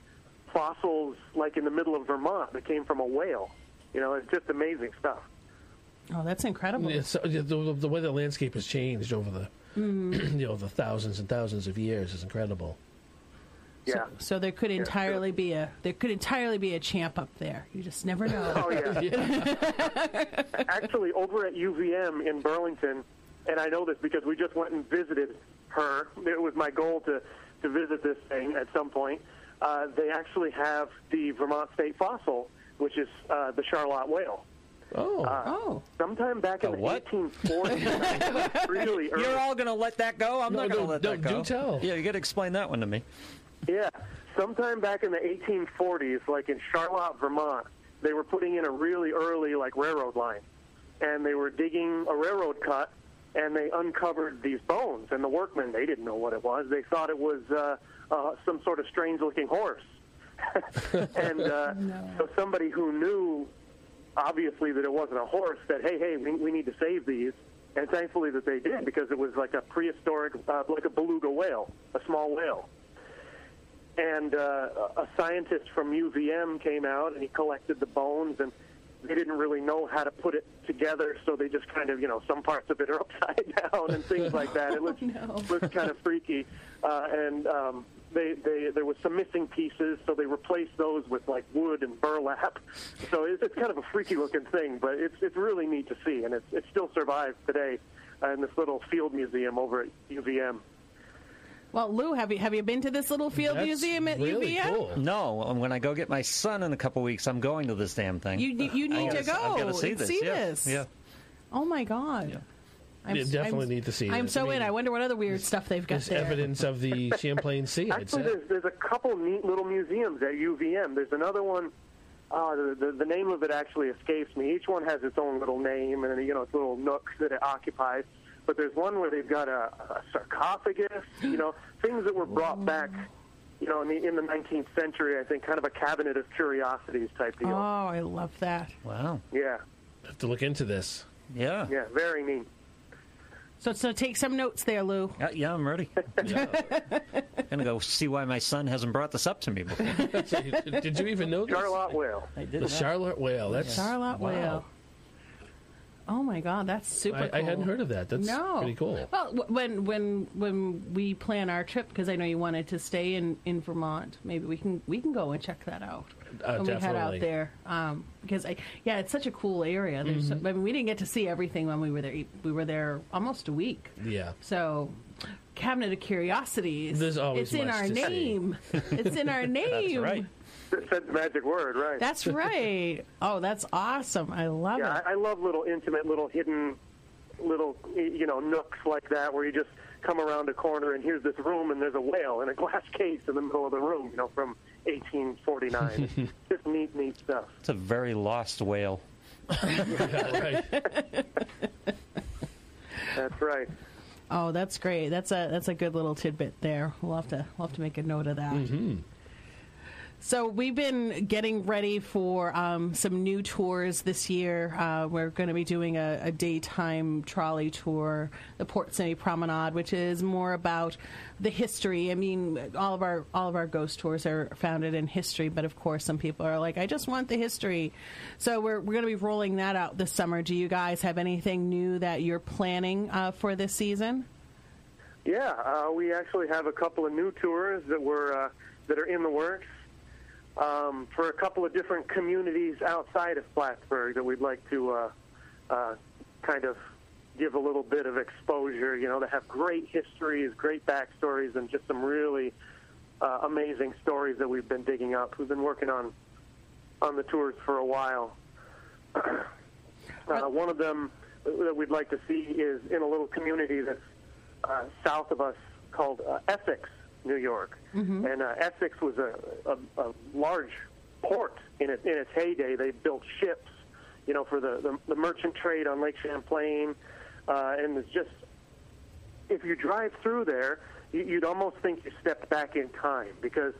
fossils, like, in the middle of Vermont that came from a whale. You know, it's just amazing stuff. Oh, that's incredible. It's, the, the way the landscape has changed over the... Mm-hmm. you know, the thousands and thousands of years is incredible. Yeah. So, so there could entirely yeah. be a there could entirely be a champ up there. You just never know. Oh yeah. yeah. Actually, over at U V M in Burlington, and I know this because we just went and visited her. It was my goal to, to visit this thing at some point. Uh, they actually have the Vermont State fossil, which is uh, the Charlotte Whale. Oh. Uh, oh. Sometime back in the, the eighteen forties. Really early. You're all going to let that go? I'm no, not going to let no, that go. Do tell. Yeah, you got to explain that one to me. Yeah. Sometime back in the eighteen forties, like in Charlotte, Vermont, they were putting in a really early, like, railroad line. And they were digging a railroad cut, and they uncovered these bones. And the workmen, they didn't know what it was. They thought it was uh, uh, some sort of strange-looking horse. and uh, no. so somebody who knew... obviously that it wasn't a horse, that, hey, hey, we, we need to save these. And thankfully that they did, because it was like a prehistoric, uh, like a beluga whale, a small whale. And uh, a scientist from U V M came out, and he collected the bones, and they didn't really know how to put it together, so they just kind of, you know, some parts of it are upside down and things like that. It looks, oh, no. looks kind of freaky. Uh, and um, they, they there was some missing pieces, so they replaced those with like wood and burlap. So it's, it's kind of a freaky looking thing, but it's it's really neat to see, and it's it still survives today in this little field museum over at U V M. Well, Lou, have you have you been to this little field That's museum at really U V M? Cool. No, when I go get my son in a couple of weeks, I'm going to this damn thing. You you need gotta, to go. I've got to see this. See yeah. this. Yeah. Oh my God. Yeah. I'm, you definitely I'm, need to see I'm this. so I mean, in. I wonder what other weird stuff they've got there. Evidence of the Champlain Sea. Actually, there's, there's a couple neat little museums at U V M. There's another one. Uh, the, the, the name of it actually escapes me. Each one has its own little name and, you know, its little nook that it occupies. But there's one where they've got a, a sarcophagus, you know, things that were brought Ooh. back, you know, in the, in the nineteenth century, I think, kind of a cabinet of curiosities type deal. Oh, I love that. Wow. Yeah. I have to look into this. Yeah. Yeah, very neat. So, so take some notes there, Lou. Uh, yeah, I'm ready. Yeah. I'm going to go see why my son hasn't brought this up to me before. So, did you even know this? Charlotte Whale. I did. The that. Charlotte Whale. That's Charlotte wow. Whale. Oh, my God, that's super I, cool. I hadn't heard of that. That's no. pretty cool. Well, w- when when when we plan our trip, because I know you wanted to stay in, in Vermont, maybe we can we can go and check that out. Uh, when definitely. we head out there. Um, because, I, yeah, it's such a cool area. There's mm-hmm. so, I mean, we didn't get to see everything when we were there. We were there almost a week. Yeah. So, Cabinet of Curiosities. There's always much to see. It's in our name. It's in our name. That's right. Said the magic word, right? That's right. Oh, that's awesome. I love yeah, it. I, I love little intimate, little hidden, little, you know, nooks like that where you just come around a corner and here's this room and there's a whale in a glass case in the middle of the room, you know, from eighteen forty-nine. It's just neat, neat stuff. It's a very lost whale. Yeah, right. That's right. Oh, that's great. That's a that's a good little tidbit there. We'll have to we'll have to make a note of that. Mm-hmm. So we've been getting ready for um, some new tours this year. Uh, we're going to be doing a, a daytime trolley tour, the Port City Promenade, which is more about the history. I mean, all of our all of our ghost tours are founded in history, but of course, some people are like, "I just want the history." So we're we're going to be rolling that out this summer. Do you guys have anything new that you're planning uh, for this season? Yeah, uh, we actually have a couple of new tours that were uh, that are in the works. Um, for a couple of different communities outside of Plattsburgh that we'd like to uh, uh, kind of give a little bit of exposure, you know, that have great histories, great backstories, and just some really uh, amazing stories that we've been digging up. We've been working on on the tours for a while. Uh, one of them that we'd like to see is in a little community that's uh, south of us called uh, Essex, New York. Mm-hmm. And uh, Essex was a, a, a large port in its, in its heyday. They built ships, you know, for the, the, the merchant trade on Lake Champlain. Uh, and it's just, if you drive through there, you, you'd almost think you stepped back in time because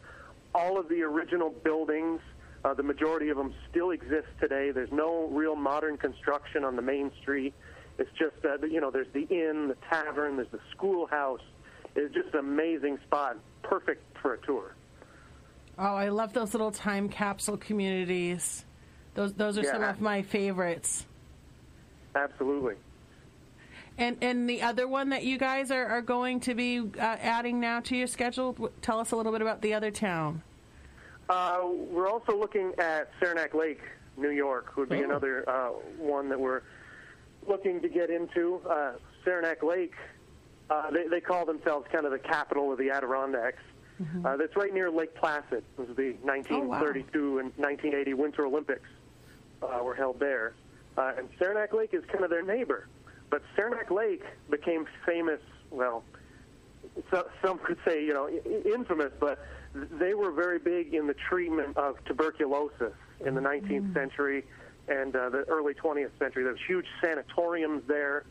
all of the original buildings, uh, the majority of them still exist today. There's no real modern construction on the main street. It's just, uh, you know, there's the inn, the tavern, there's the schoolhouse. It's just an amazing spot, perfect for a tour. Oh, I love those little time capsule communities. Those those are yeah. some of my favorites. Absolutely. And and the other one that you guys are, are going to be uh, adding now to your schedule, tell us a little bit about the other town. Uh, we're also looking at Saranac Lake, New York, would be oh. another uh, one that we're looking to get into. Uh, Saranac Lake... Uh, they, they call themselves kind of the capital of the Adirondacks. Mm-hmm. Uh, that's right near Lake Placid. It was the nineteen thirty-two oh, wow. and nineteen eighty Winter Olympics uh, were held there. Uh, and Saranac Lake is kind of their neighbor. But Saranac Lake became famous, well, so, some could say, you know, infamous, but they were very big in the treatment of tuberculosis in the nineteenth mm-hmm. century and uh, the early twentieth century. There was huge sanatoriums there.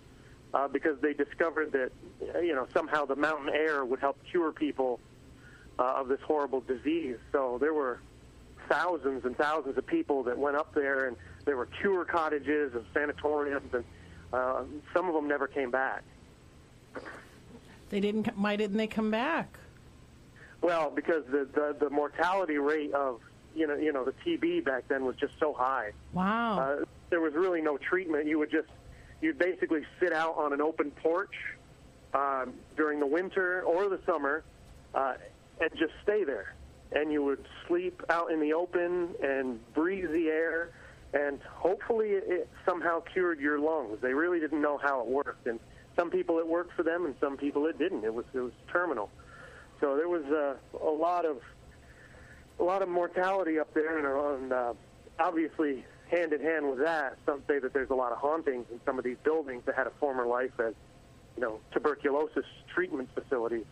Uh, because they discovered that, you know, somehow the mountain air would help cure people uh, of this horrible disease. So there were thousands and thousands of people that went up there, and there were cure cottages and sanatoriums, and uh, some of them never came back. They didn't. Why didn't they come back? Well, because the the, the mortality rate of you know you know the T B back then was just so high. Wow. Uh, there was really no treatment. You would just You'd basically sit out on an open porch um, during the winter or the summer, uh, and just stay there. And you would sleep out in the open and breathe the air, and hopefully it somehow cured your lungs. They really didn't know how it worked, and some people it worked for them, and some people it didn't. It was it was terminal. So there was a, a lot of a lot of mortality up there, and, and uh, obviously hand in hand with that, some say that there's a lot of hauntings in some of these buildings that had a former life as, you know, tuberculosis treatment facilities.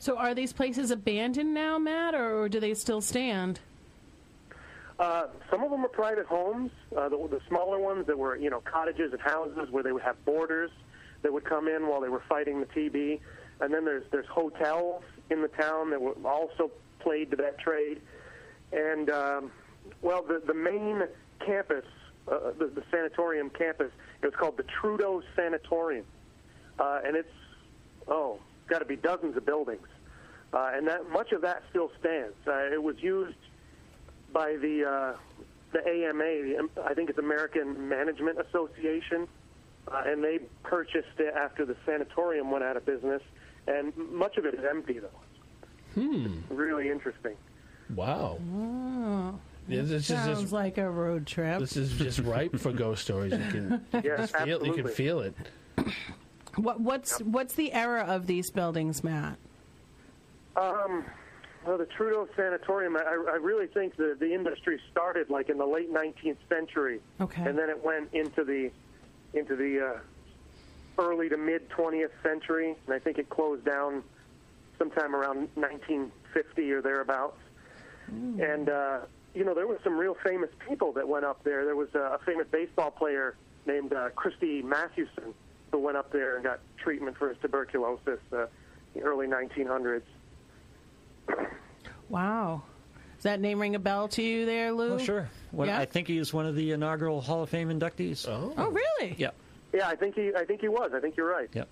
So are these places abandoned now, Matt, or do they still stand? Uh, some of them are private homes, uh, the, the smaller ones that were, you know, cottages and houses where they would have boarders that would come in while they were fighting the T B. And then there's there's hotels in the town that were also played to that trade. And, um, well, the, the main campus, uh, the, the sanatorium campus, it was called the Trudeau Sanatorium. Uh, and it's, oh, it's got to be dozens of buildings. Uh, and that much of that still stands. Uh, it was used by the uh, the A M A, I think it's American Management Association, uh, and they purchased it after the sanatorium went out of business, and much of it is empty, though. Hmm. It's really interesting. Wow. Wow. Yeah, this sounds just, like a road trip. This is just ripe for ghost stories. You can, yeah, feel, you can feel it. What, what's, what's the era of these buildings, Matt? Um... Well, the Trudeau Sanatorium, I, I really think the, the industry started, like, in the late nineteenth century. Okay. And then it went into the into the uh, early to mid-twentieth century, and I think it closed down sometime around nineteen fifty or thereabouts. Mm. And, uh, you know, there were some real famous people that went up there. There was a, a famous baseball player named uh, Christy Mathewson who went up there and got treatment for his tuberculosis uh, in the early nineteen hundreds. Wow. Does that name ring a bell to you there, Lou? Oh, sure. Well, yeah? I think he is one of the inaugural Hall of Fame inductees. Oh, oh really? Yeah. Yeah, I think he I think he was. I think you're right. Yeah.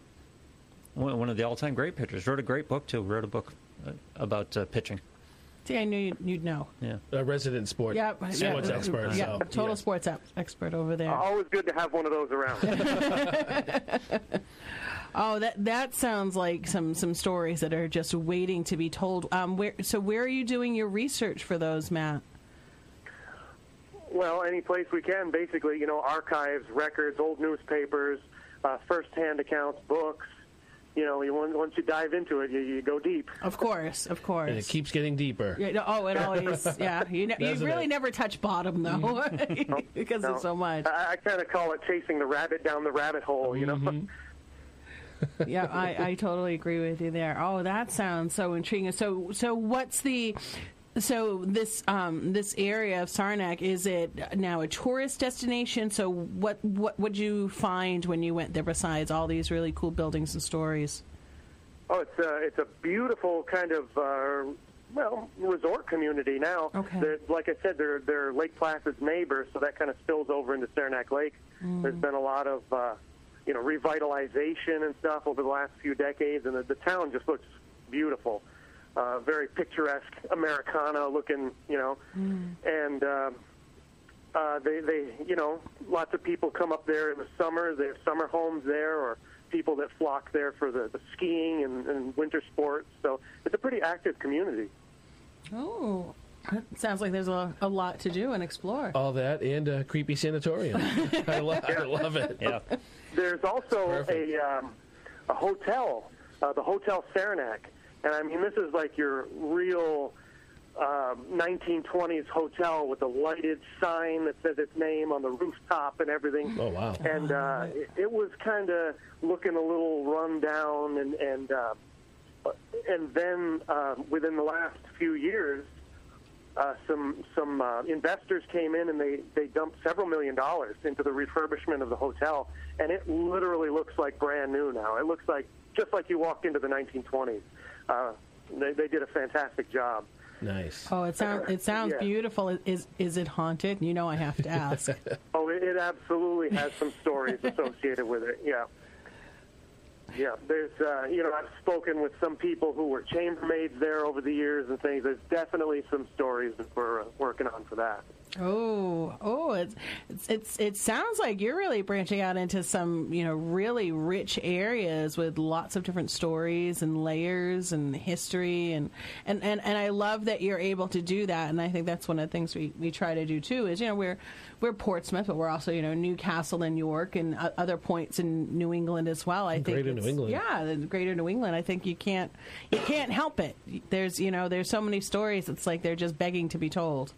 One of the all-time great pitchers. Wrote a great book, too. Wrote a book about uh, pitching. See, I knew you'd, you'd know. Yeah. A resident sport. Yeah. Sports yeah. expert. Yeah. So. Total yeah. sports expert over there. Always good to have one of those around. Oh, that that sounds like some, some stories that are just waiting to be told. Um, where so where are you doing your research for those, Matt? Well, any place we can, basically. You know, archives, records, old newspapers, uh, first-hand accounts, books. You know, you, once you dive into it, you, you go deep. Of course, of course. And it keeps getting deeper. Yeah, oh, it always, yeah. You, ne- you really it? never touch bottom, though, no, because no. there's so much. I, I kind of call it chasing the rabbit down the rabbit hole, you mm-hmm. know? Yeah, I, I totally agree with you there. Oh, that sounds so intriguing. So, so what's the, so this um, this area of Saranac, is it now a tourist destination? So, what what would you find when you went there besides all these really cool buildings and stories? Oh, it's a it's a beautiful kind of uh, well resort community now. Okay. They're, like I said, they're they're Lake Placid's neighbors, so that kind of spills over into Saranac Lake. Mm. There's been a lot of uh, you know, revitalization and stuff over the last few decades, and the, the town just looks beautiful, uh, very picturesque, Americana-looking, you know, mm. and um, uh, they, they, you know, lots of people come up there in the summer. They have summer homes there, or people that flock there for the, the skiing and, and winter sports. So it's a pretty active community. Oh. Sounds like there's a, a lot to do and explore. All that and a creepy sanatorium. I, lo- yeah. I love it. Yeah. There's also a, um, a hotel, uh, the Hotel Saranac. And, I mean, this is like your real um, nineteen twenties hotel with a lighted sign that says its name on the rooftop and everything. Oh, wow. And uh, it, it was kind of looking a little run down. And, and, uh, and then uh, within the last few years, Uh, some some uh, investors came in and they, they dumped several million dollars into the refurbishment of the hotel, and it literally looks like brand new now. It looks like just like you walked into the nineteen twenties. Uh, they they did a fantastic job. Nice. Oh, it sounds it sounds yeah. beautiful. Is is it haunted? You know, I have to ask. Oh, it, it absolutely has some stories associated with it. Yeah. Yeah, there's, uh, you know, I've spoken with some people who were chambermaids there over the years and things. There's definitely some stories that we're uh, working on for that. Oh, oh, it's, it's it's it sounds like you're really branching out into some, you know, really rich areas with lots of different stories and layers and history. And, and, and, and I love that you're able to do that. And I think that's one of the things we, we try to do, too, is, you know, we're we're Portsmouth, but we're also, you know, Newcastle and York and uh, other points in New England as well. I think Greater New England. Yeah, the Greater New England. I think you can't you can't help it. There's, you know, there's so many stories. It's like they're just begging to be told.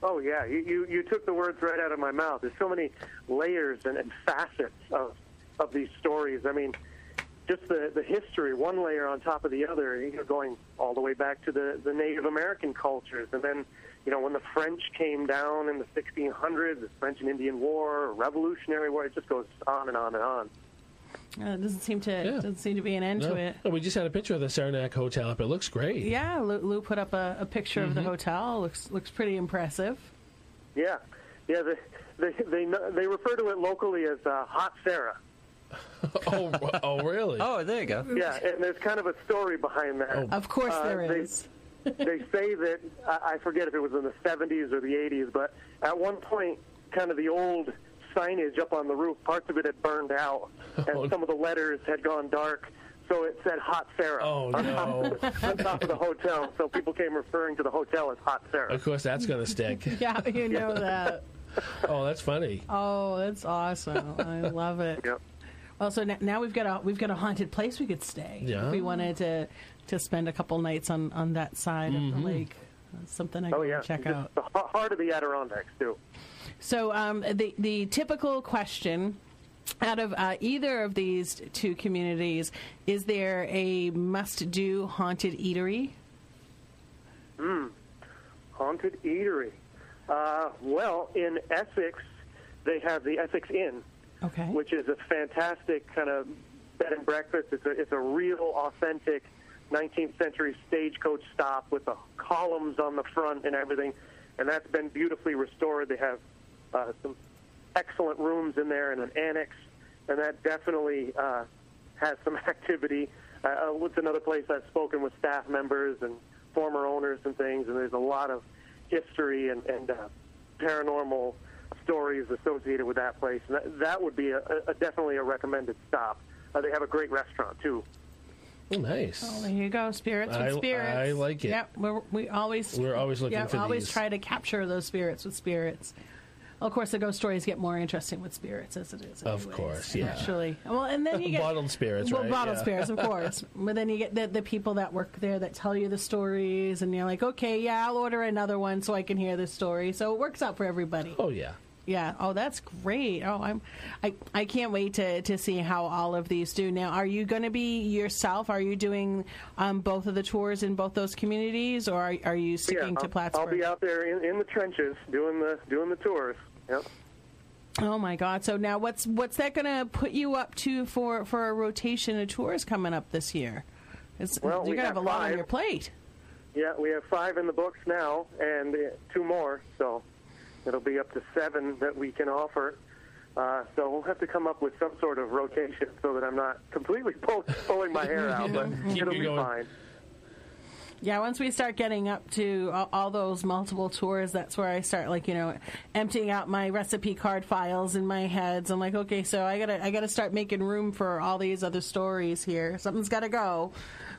Oh, yeah. You, you you took the words right out of my mouth. There's so many layers and, and facets of of these stories. I mean, just the, the history, one layer on top of the other, you know, going all the way back to the, the Native American cultures. And then, you know, when the French came down in the sixteen hundreds, the French and Indian War, Revolutionary War, it just goes on and on and on. Uh, it doesn't seem to yeah. doesn't seem to be an end no. to it. No, we just had a picture of the Saranac Hotel up. It looks great. Yeah, Lou, Lou put up a, a picture mm-hmm. of the hotel. Looks looks pretty impressive. Yeah, yeah. The, they they they refer to it locally as uh, Hot Sarah. oh, oh, really? Oh, there you go. Yeah, and there's kind of a story behind that. Oh. Of course, uh, there they, is. They say that I, I forget if it was in the seventies or the eighties, but at one point, kind of the old signage up on the roof, parts of it had burned out, and oh. some of the letters had gone dark, so it said Hot Sarah oh, on, no. top, on top of the hotel, so people came referring to the hotel as Hot Sarah. Of course, that's going to stick. Yeah, you know that. Oh, that's funny. Oh, that's awesome. I love it. Yep. Well, so n- now we've got a we've got a haunted place we could stay yeah. if we wanted to to spend a couple nights on, on that side mm-hmm. of the lake. That's something I oh, can yeah. check Just out. The heart of the Adirondacks, too. So um, the the typical question out of uh, either of these two communities, is there a must-do haunted eatery? Mm. Haunted eatery. Uh, well, in Essex, they have the Essex Inn, okay. which is a fantastic kind of bed and breakfast. It's a, it's a real authentic nineteenth century stagecoach stop with the columns on the front and everything, and that's been beautifully restored. They have Uh, some excellent rooms in there and an annex, and that definitely uh, has some activity. Uh, it's another place I've spoken with staff members and former owners and things, and there's a lot of history and, and uh, paranormal stories associated with that place. And that, that would be a, a, definitely a recommended stop. Uh, they have a great restaurant, too. Oh, nice. Oh, there you go. Spirits I, with spirits. I like it. Yep, we're, we always, we're always looking yep, for always these. Try to capture those spirits with spirits. Of course, the ghost stories get more interesting with spirits, as it is. Of course, yeah. Actually, well, and then you get bottled spirits, well, right? Bottled yeah. spirits, of course. But then you get the, the people that work there that tell you the stories, and you're like, okay, yeah, I'll order another one so I can hear this story. So it works out for everybody. Oh yeah, yeah. Oh, that's great. Oh, I'm, I, I can't wait to to see how all of these do. Now, are you going to be yourself? Are you doing um, both of the tours in both those communities, or are, are you sticking yeah, to Plattsburgh? I'll be out there in, in the trenches doing the doing the tours. Yep. Oh my God! So now, what's what's that going to put you up to for, for a rotation of tours coming up this year? It's, well, you're going to have a lot five. on your plate. Yeah, we have five in the books now, and two more, so it'll be up to seven that we can offer. Uh, so we'll have to come up with some sort of rotation so that I'm not completely pull, pulling my hair out, but it'll be going. fine. Yeah, once we start getting up to all, all those multiple tours, that's where I start, like, you know, emptying out my recipe card files in my head. So I'm like, okay, so I gotta, I gotta start making room for all these other stories here. Something's gotta go,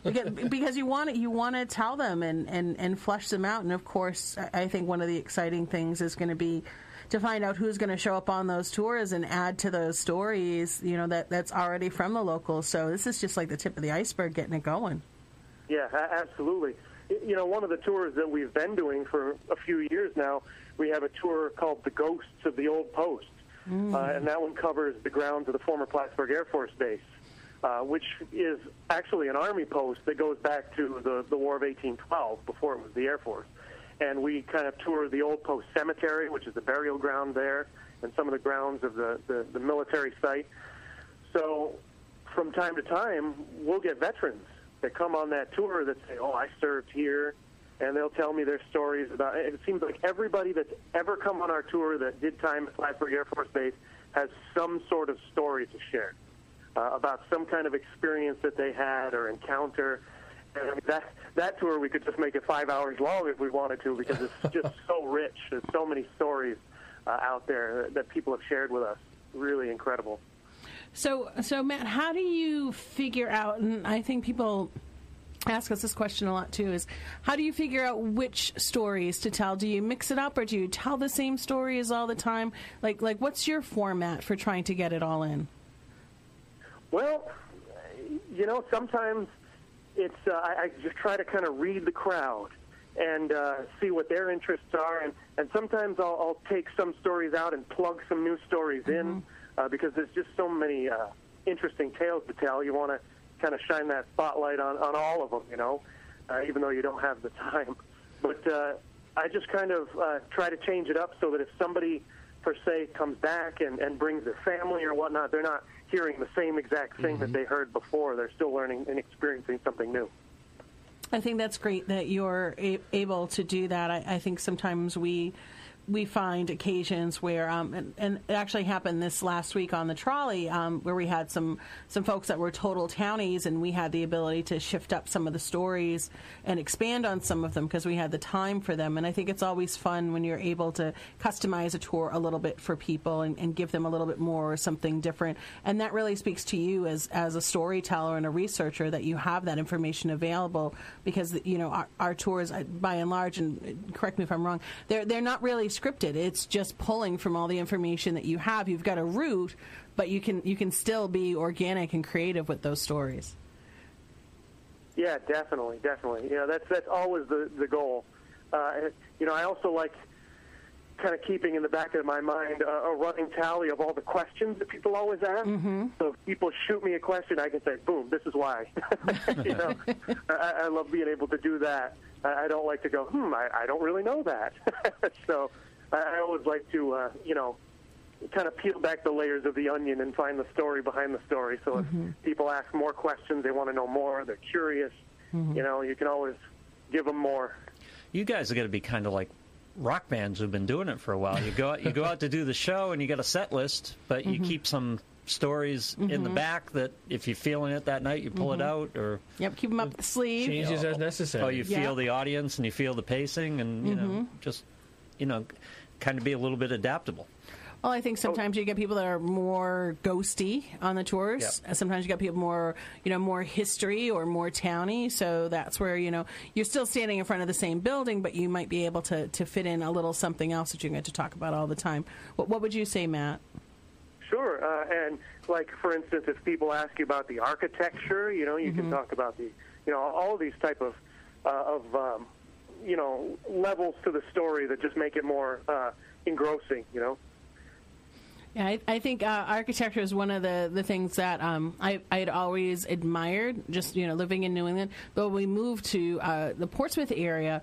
because, because you want it, you want to tell them and, and, and flesh them out. And of course, I think one of the exciting things is going to be to find out who's going to show up on those tours and add to those stories, you know, that that's already from the locals. So this is just like the tip of the iceberg, getting it going. Yeah, absolutely. You know, one of the tours that we've been doing for a few years now, we have a tour called The Ghosts of the Old Post, mm. uh, and that one covers the grounds of the former Plattsburgh Air Force Base, uh, which is actually an Army post that goes back to the, the War of eighteen twelve, before it was the Air Force. And we kind of tour the Old Post Cemetery, which is the burial ground there, and some of the grounds of the, the, the military site. So from time to time, we'll get veterans that come on that tour that say, oh, I served here, and they'll tell me their stories about it. It seems like everybody that's ever come on our tour that did time at Plattsburgh Air Force Base has some sort of story to share uh, about some kind of experience that they had or encounter, That, that tour we could just make it five hours long if we wanted to, because it's just so rich. There's so many stories uh, out there that people have shared with us. Really incredible. So, so Matt, how do you figure out, and I think people ask us this question a lot too, is how do you figure out which stories to tell? Do you mix it up, or do you tell the same stories all the time? Like, like what's your format for trying to get it all in? Well, you know, sometimes it's uh, I, I just try to kind of read the crowd and uh, see what their interests are, and, and sometimes I'll, I'll take some stories out and plug some new stories mm-hmm. in uh, because there's just so many uh, interesting tales to tell. You want to kind of shine that spotlight on, on all of them, you know, uh, even though you don't have the time. But uh, I just kind of uh, try to change it up so that if somebody, per se, comes back and, and brings their family or whatnot, they're not hearing the same exact thing mm-hmm. that they heard before. They're still learning and experiencing something new. I think that's great that you're a- able to do that. I, I think sometimes we we find occasions where, um, and, and it actually happened this last week on the trolley, um, where we had some, some folks that were total townies, and we had the ability to shift up some of the stories and expand on some of them because we had the time for them. And I think it's always fun when you're able to customize a tour a little bit for people and, and give them a little bit more or something different. And that really speaks to you as, as a storyteller and a researcher, that you have that information available, because, you know, our, our tours, by and large, and correct me if I'm wrong, they're, they're not really scripted. It's just pulling from all the information that you have. You've got a route, but you can you can still be organic and creative with those stories. Yeah, definitely, definitely. Yeah, you know, that's that's always the the goal. Uh, you know, I also like kind of keeping in the back of my mind a, a running tally of all the questions that people always ask. Mm-hmm. So if people shoot me a question, I can say, "Boom, this is why." You know, I, I love being able to do that. I, I don't like to go, "Hmm, I, I don't really know that." So I always like to, uh, you know, kind of peel back the layers of the onion and find the story behind the story. So mm-hmm. if people ask more questions, they want to know more, they're curious, mm-hmm. you know, you can always give them more. You guys are going to be kind of like rock bands who've been doing it for a while. You go out, you go out to do the show, and you got a set list, but mm-hmm. you keep some stories mm-hmm. in the back that if you're feeling it that night, you pull mm-hmm. it out, or yep, keep them up the sleeve. Changes as necessary. Oh, you yep. feel the audience and you feel the pacing, and you mm-hmm. know, just you know, kind of be a little bit adaptable. Well, I think sometimes you get people that are more ghosty on the tours. Yep. Sometimes you get people more, you know, more history or more towny. So that's where, you know, you're still standing in front of the same building, but you might be able to, to fit in a little something else that you get to talk about all the time. What, what would you say, Matt? Sure. Uh, and, like, for instance, if people ask you about the architecture, you know, you mm-hmm. can talk about the, you know, all these type of, uh, of um, you know, levels to the story that just make it more uh, engrossing, you know. Yeah, I, I think uh, architecture is one of the, the things that um, I had always admired, just, you know, living in New England. But when we moved to uh, the Portsmouth area,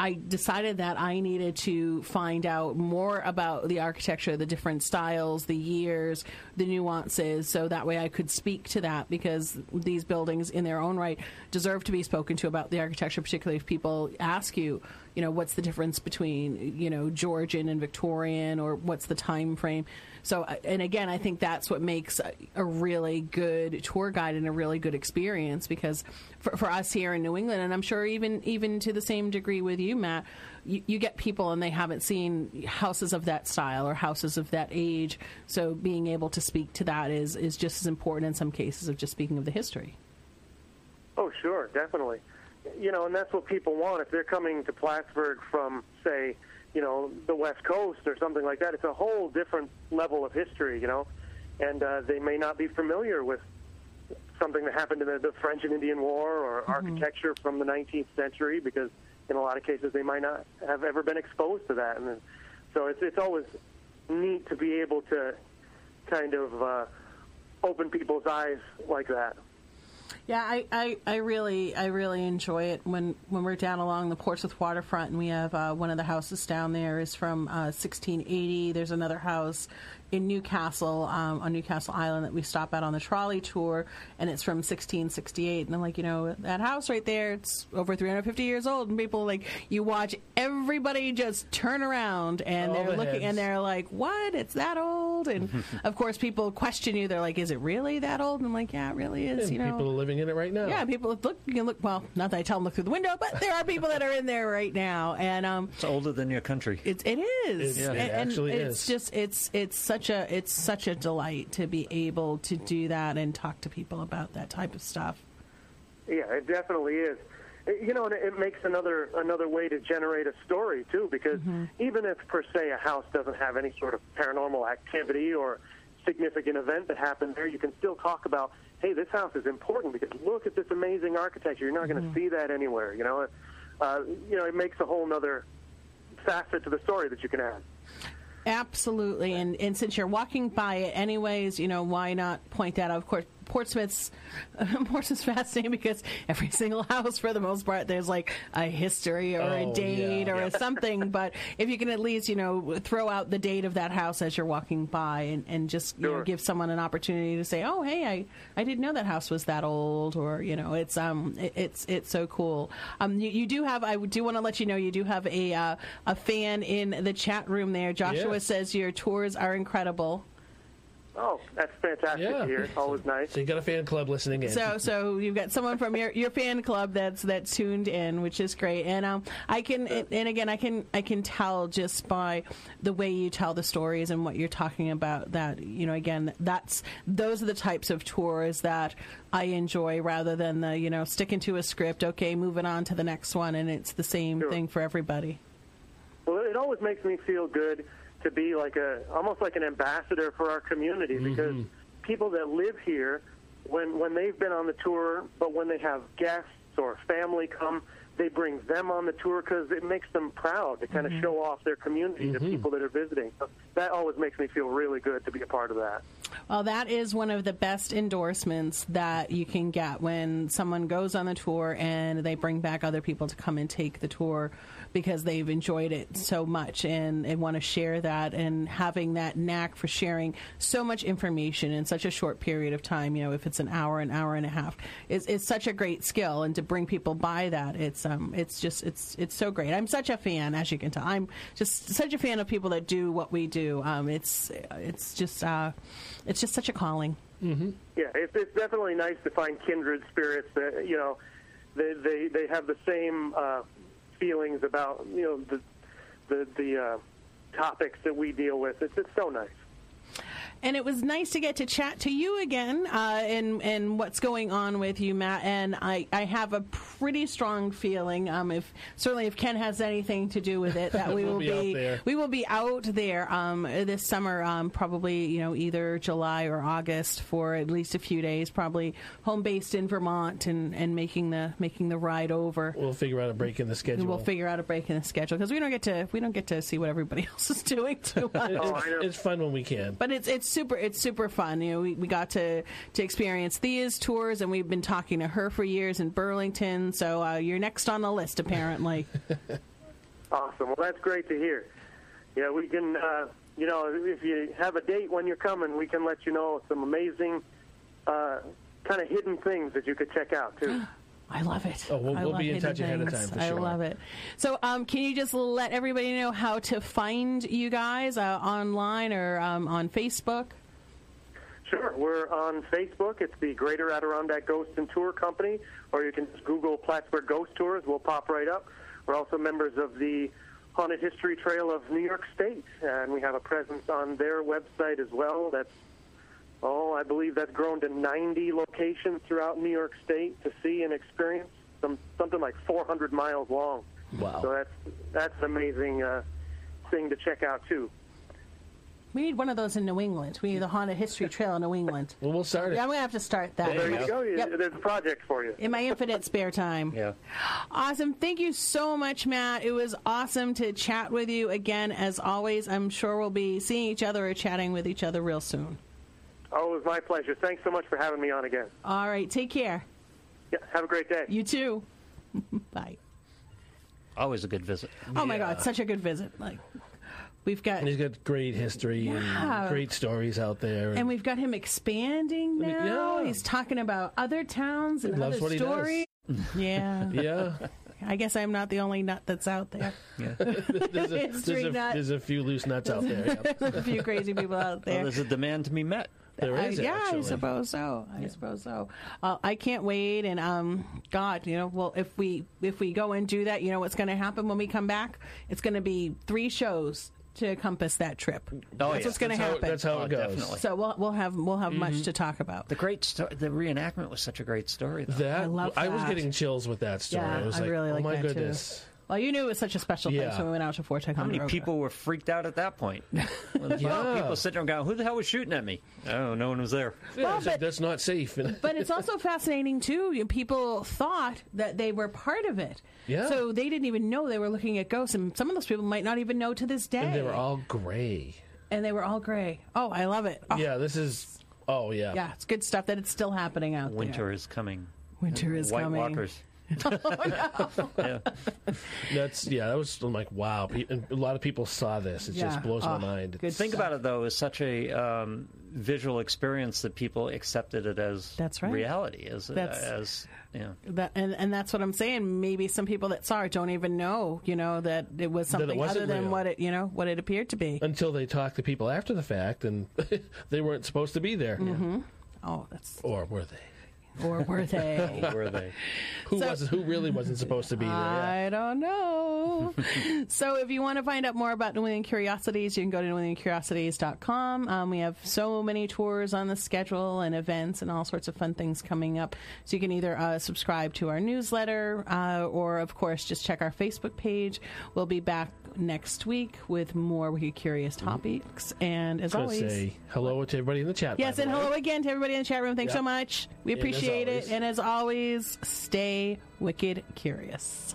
I decided that I needed to find out more about the architecture, the different styles, the years, the nuances, so that way I could speak to that, because these buildings in their own right deserve to be spoken to about the architecture, particularly if people ask you, you know, what's the difference between, you know, Georgian and Victorian, or what's the time frame. So, and again, I think that's what makes a, a really good tour guide and a really good experience, because for, for us here in New England, and I'm sure even, even to the same degree with you, Matt, you, you get people and they haven't seen houses of that style or houses of that age. So being able to speak to that is, is just as important in some cases of just speaking of the history. Oh, sure, definitely. You know, and that's what people want. If they're coming to Plattsburgh from, say, you know, the West Coast or something like that, it's a whole different level of history, you know, and uh, they may not be familiar with something that happened in the, the French and Indian War or mm-hmm. architecture from the nineteenth century, because in a lot of cases they might not have ever been exposed to that. And then, so it's, it's always neat to be able to kind of uh, open people's eyes like that. Yeah, I, I, I really I really enjoy it when, when we're down along the Portsmouth waterfront, and we have uh, one of the houses down there is from uh, sixteen eighty. There's another house in Newcastle, um, on Newcastle Island, that we stop at on the trolley tour, and it's from sixteen sixty-eight. And I'm like, you know, that house right there, it's over three hundred fifty years old, and people, like, you watch everybody just turn around, and all they're the looking, heads. And they're like, what? It's that old? And, of course, people question you. They're like, is it really that old? And I'm like, yeah, it really is, and you know. people are living in it right now. Yeah, people look, you can look, well, not that I tell them look through the window, but there are people that are in there right now. And um, it's older than your country. It's, it is. It, yeah, and, it actually and is. It's just, it's, it's such a, it's such a delight to be able to do that and talk to people about that type of stuff. Yeah, it definitely is. You know, it makes another another way to generate a story, too, because mm-hmm. even if, per se, a house doesn't have any sort of paranormal activity or significant event that happened there, you can still talk about, hey, this house is important because look at this amazing architecture. You're not mm-hmm. going to see that anywhere, you know. Uh, you know, it makes a whole other facet to the story that you can add. Absolutely, and, and since you're walking by it anyways, you know, why not point that out? Of course, Portsmouth's uh, Portsmouth's fascinating because every single house, for the most part, there's like a history or oh, a date yeah. or a something. But if you can at least, you know, throw out the date of that house as you're walking by, and, and just sure. you know, give someone an opportunity to say, oh, hey, I, I didn't know that house was that old, or, you know, it's um it, it's it's so cool. Um, you, you do have, I do want to let you know, you do have a uh, a fan in the chat room there. Joshua yes. says your tours are incredible. Oh, that's fantastic yeah. to hear. It's always nice. So you got a fan club listening in. So, so you've got someone from your, your fan club that's that's tuned in, which is great. And um, I can, and, and again, I can I can tell just by the way you tell the stories and what you're talking about that, you know, again, that's those are the types of tours that I enjoy, rather than the, you know, sticking to a script. Okay, moving on to the next one, and it's the same sure. thing for everybody. Well, it always makes me feel good to be like a, almost like an ambassador for our community, because mm-hmm. people that live here, when when they've been on the tour, but when they have guests or family come, they bring them on the tour because it makes them proud to kind mm-hmm. of show off their community mm-hmm. to people that are visiting. So that always makes me feel really good to be a part of that. Well, that is one of the best endorsements that you can get, when someone goes on the tour and they bring back other people to come and take the tour because they've enjoyed it so much and, and want to share that, and having that knack for sharing so much information in such a short period of time, you know, if it's an hour, an hour and a half, is, is such a great skill. And to bring people by that, it's um, it's just, it's it's so great. I'm such a fan, as you can tell. I'm just such a fan of people that do what we do. Um, it's, it's just... Uh, It's just such a calling. Mm-hmm. Yeah, it's, it's definitely nice to find kindred spirits that, you know, they they, they have the same uh, feelings about, you know, the the, the uh, topics that we deal with. It's, it's so nice. And it was nice to get to chat to you again, uh, and, and what's going on with you, Matt. And I, I have a pretty strong feeling, um, if certainly if Ken has anything to do with it, that we we'll will be, be out there. we will be out there um, this summer, um, probably, you know, either July or August, for at least a few days, probably home based in Vermont, and, and making the making the ride over. We'll figure out a break in the schedule. We'll figure out a break in the schedule because we don't get to we don't get to see what everybody else is doing too much. Oh, I know. It's fun when we can, but it's it's. Super, it's super fun. You know, we, we got to, to experience Thea's tours, and we've been talking to her for years in Burlington. So uh, you're next on the list, apparently. Awesome. Well, that's great to hear. Yeah, we can. Uh, you know, if you have a date when you're coming, we can let you know some amazing uh, kind of hidden things that you could check out too. I love it. Oh, we'll, we'll be in touch ahead of time for sure. I love it. So um, can you just let everybody know how to find you guys uh, online or um, on Facebook? Sure. We're on Facebook. It's the Greater Adirondack Ghost and Tour Company, or you can just Google Plattsburgh Ghost Tours. We'll pop right up. We're also members of the Haunted History Trail of New York State, and we have a presence on their website as well. That's Oh, I believe that's grown to ninety locations throughout New York State to see and experience, some, something like four hundred miles long. Wow. So that's, that's an amazing uh, thing to check out, too. We need one of those in New England. We need the Haunted History Trail in New England. Well, we'll start it. Yeah, I'm going to have to start that. Well, there you go. Yep. There's a project for you. In my infinite spare time. Yeah. Awesome. Thank you so much, Matt. It was awesome to chat with you again, as always. I'm sure we'll be seeing each other or chatting with each other real soon. Oh, it was my pleasure. Thanks so much for having me on again. All right. Take care. Yeah, have a great day. You too. Bye. Always a good visit. Oh, yeah. My God. Such a good visit. Like, We've got and he's got great history yeah. and great stories out there. And, and we've got him expanding now. Yeah. He's talking about other towns and other stories. Yeah. Yeah. I guess I'm not the only nut that's out there. Yeah. there's, a, there's, a, there's a few loose nuts out there. Yeah. There's a few crazy people out there. Well, there's a demand to be met. There is, I, yeah, actually. I suppose so. I yeah. suppose so. Uh, I can't wait. And um, God, you know, well, if we if we go and do that, you know, what's going to happen when we come back? It's going to be three shows to encompass that trip. Oh, that's yeah. what's going to happen. How, that's how oh, it goes. Definitely. So we'll we'll have we'll have mm-hmm. much to talk about. The great sto- the reenactment was such a great story. Though. That I love. That. I was getting chills with that story. Yeah, I was I like, really oh like my that goodness. Too. Well, you knew it was such a special yeah. thing, so we went out to Fort Ticonderoga. How many people were freaked out at that point? Well, yeah. People sitting there going, who the hell was shooting at me? Oh, no one was there. Yeah, well, but, that's not safe. But it's also fascinating, too. People thought that they were part of it. Yeah. So they didn't even know they were looking at ghosts, and some of those people might not even know to this day. And they were all gray. And they were all gray. Oh, I love it. Oh. Yeah, this is, oh, yeah. Yeah, it's good stuff that it's still happening out Winter there. Winter is coming. Winter is White coming. White walkers. Oh, no. yeah. That's yeah. That was I'm like wow. A lot of people saw this. It yeah. just blows oh, my mind. Good Think stuff. About it though. It's such a um, visual experience that people accepted it as that's right. reality. As that's, as yeah. That, and and that's what I'm saying. Maybe some people that saw it don't even know. You know that it was something it other than real. What it you know what it appeared to be. Until they talked to people after the fact, and they weren't supposed to be there. Mm-hmm. Yeah. Oh, that's or were they? Or were they? Or were they? Who, so, wasn't, who really wasn't supposed to be there? Yeah. I don't know. So if you want to find out more about New England Curiosities, you can go to new england curiosities dot com. Um, we have so many tours on the schedule and events and all sorts of fun things coming up. So you can either uh, subscribe to our newsletter uh, or, of course, just check our Facebook page. We'll be back next week with more Wicked Curious topics. And as always... say hello to everybody in the chat room. Yes, and hello again to everybody in the chat room. Thanks yep. so much. We appreciate it. It. And as always, stay wicked curious.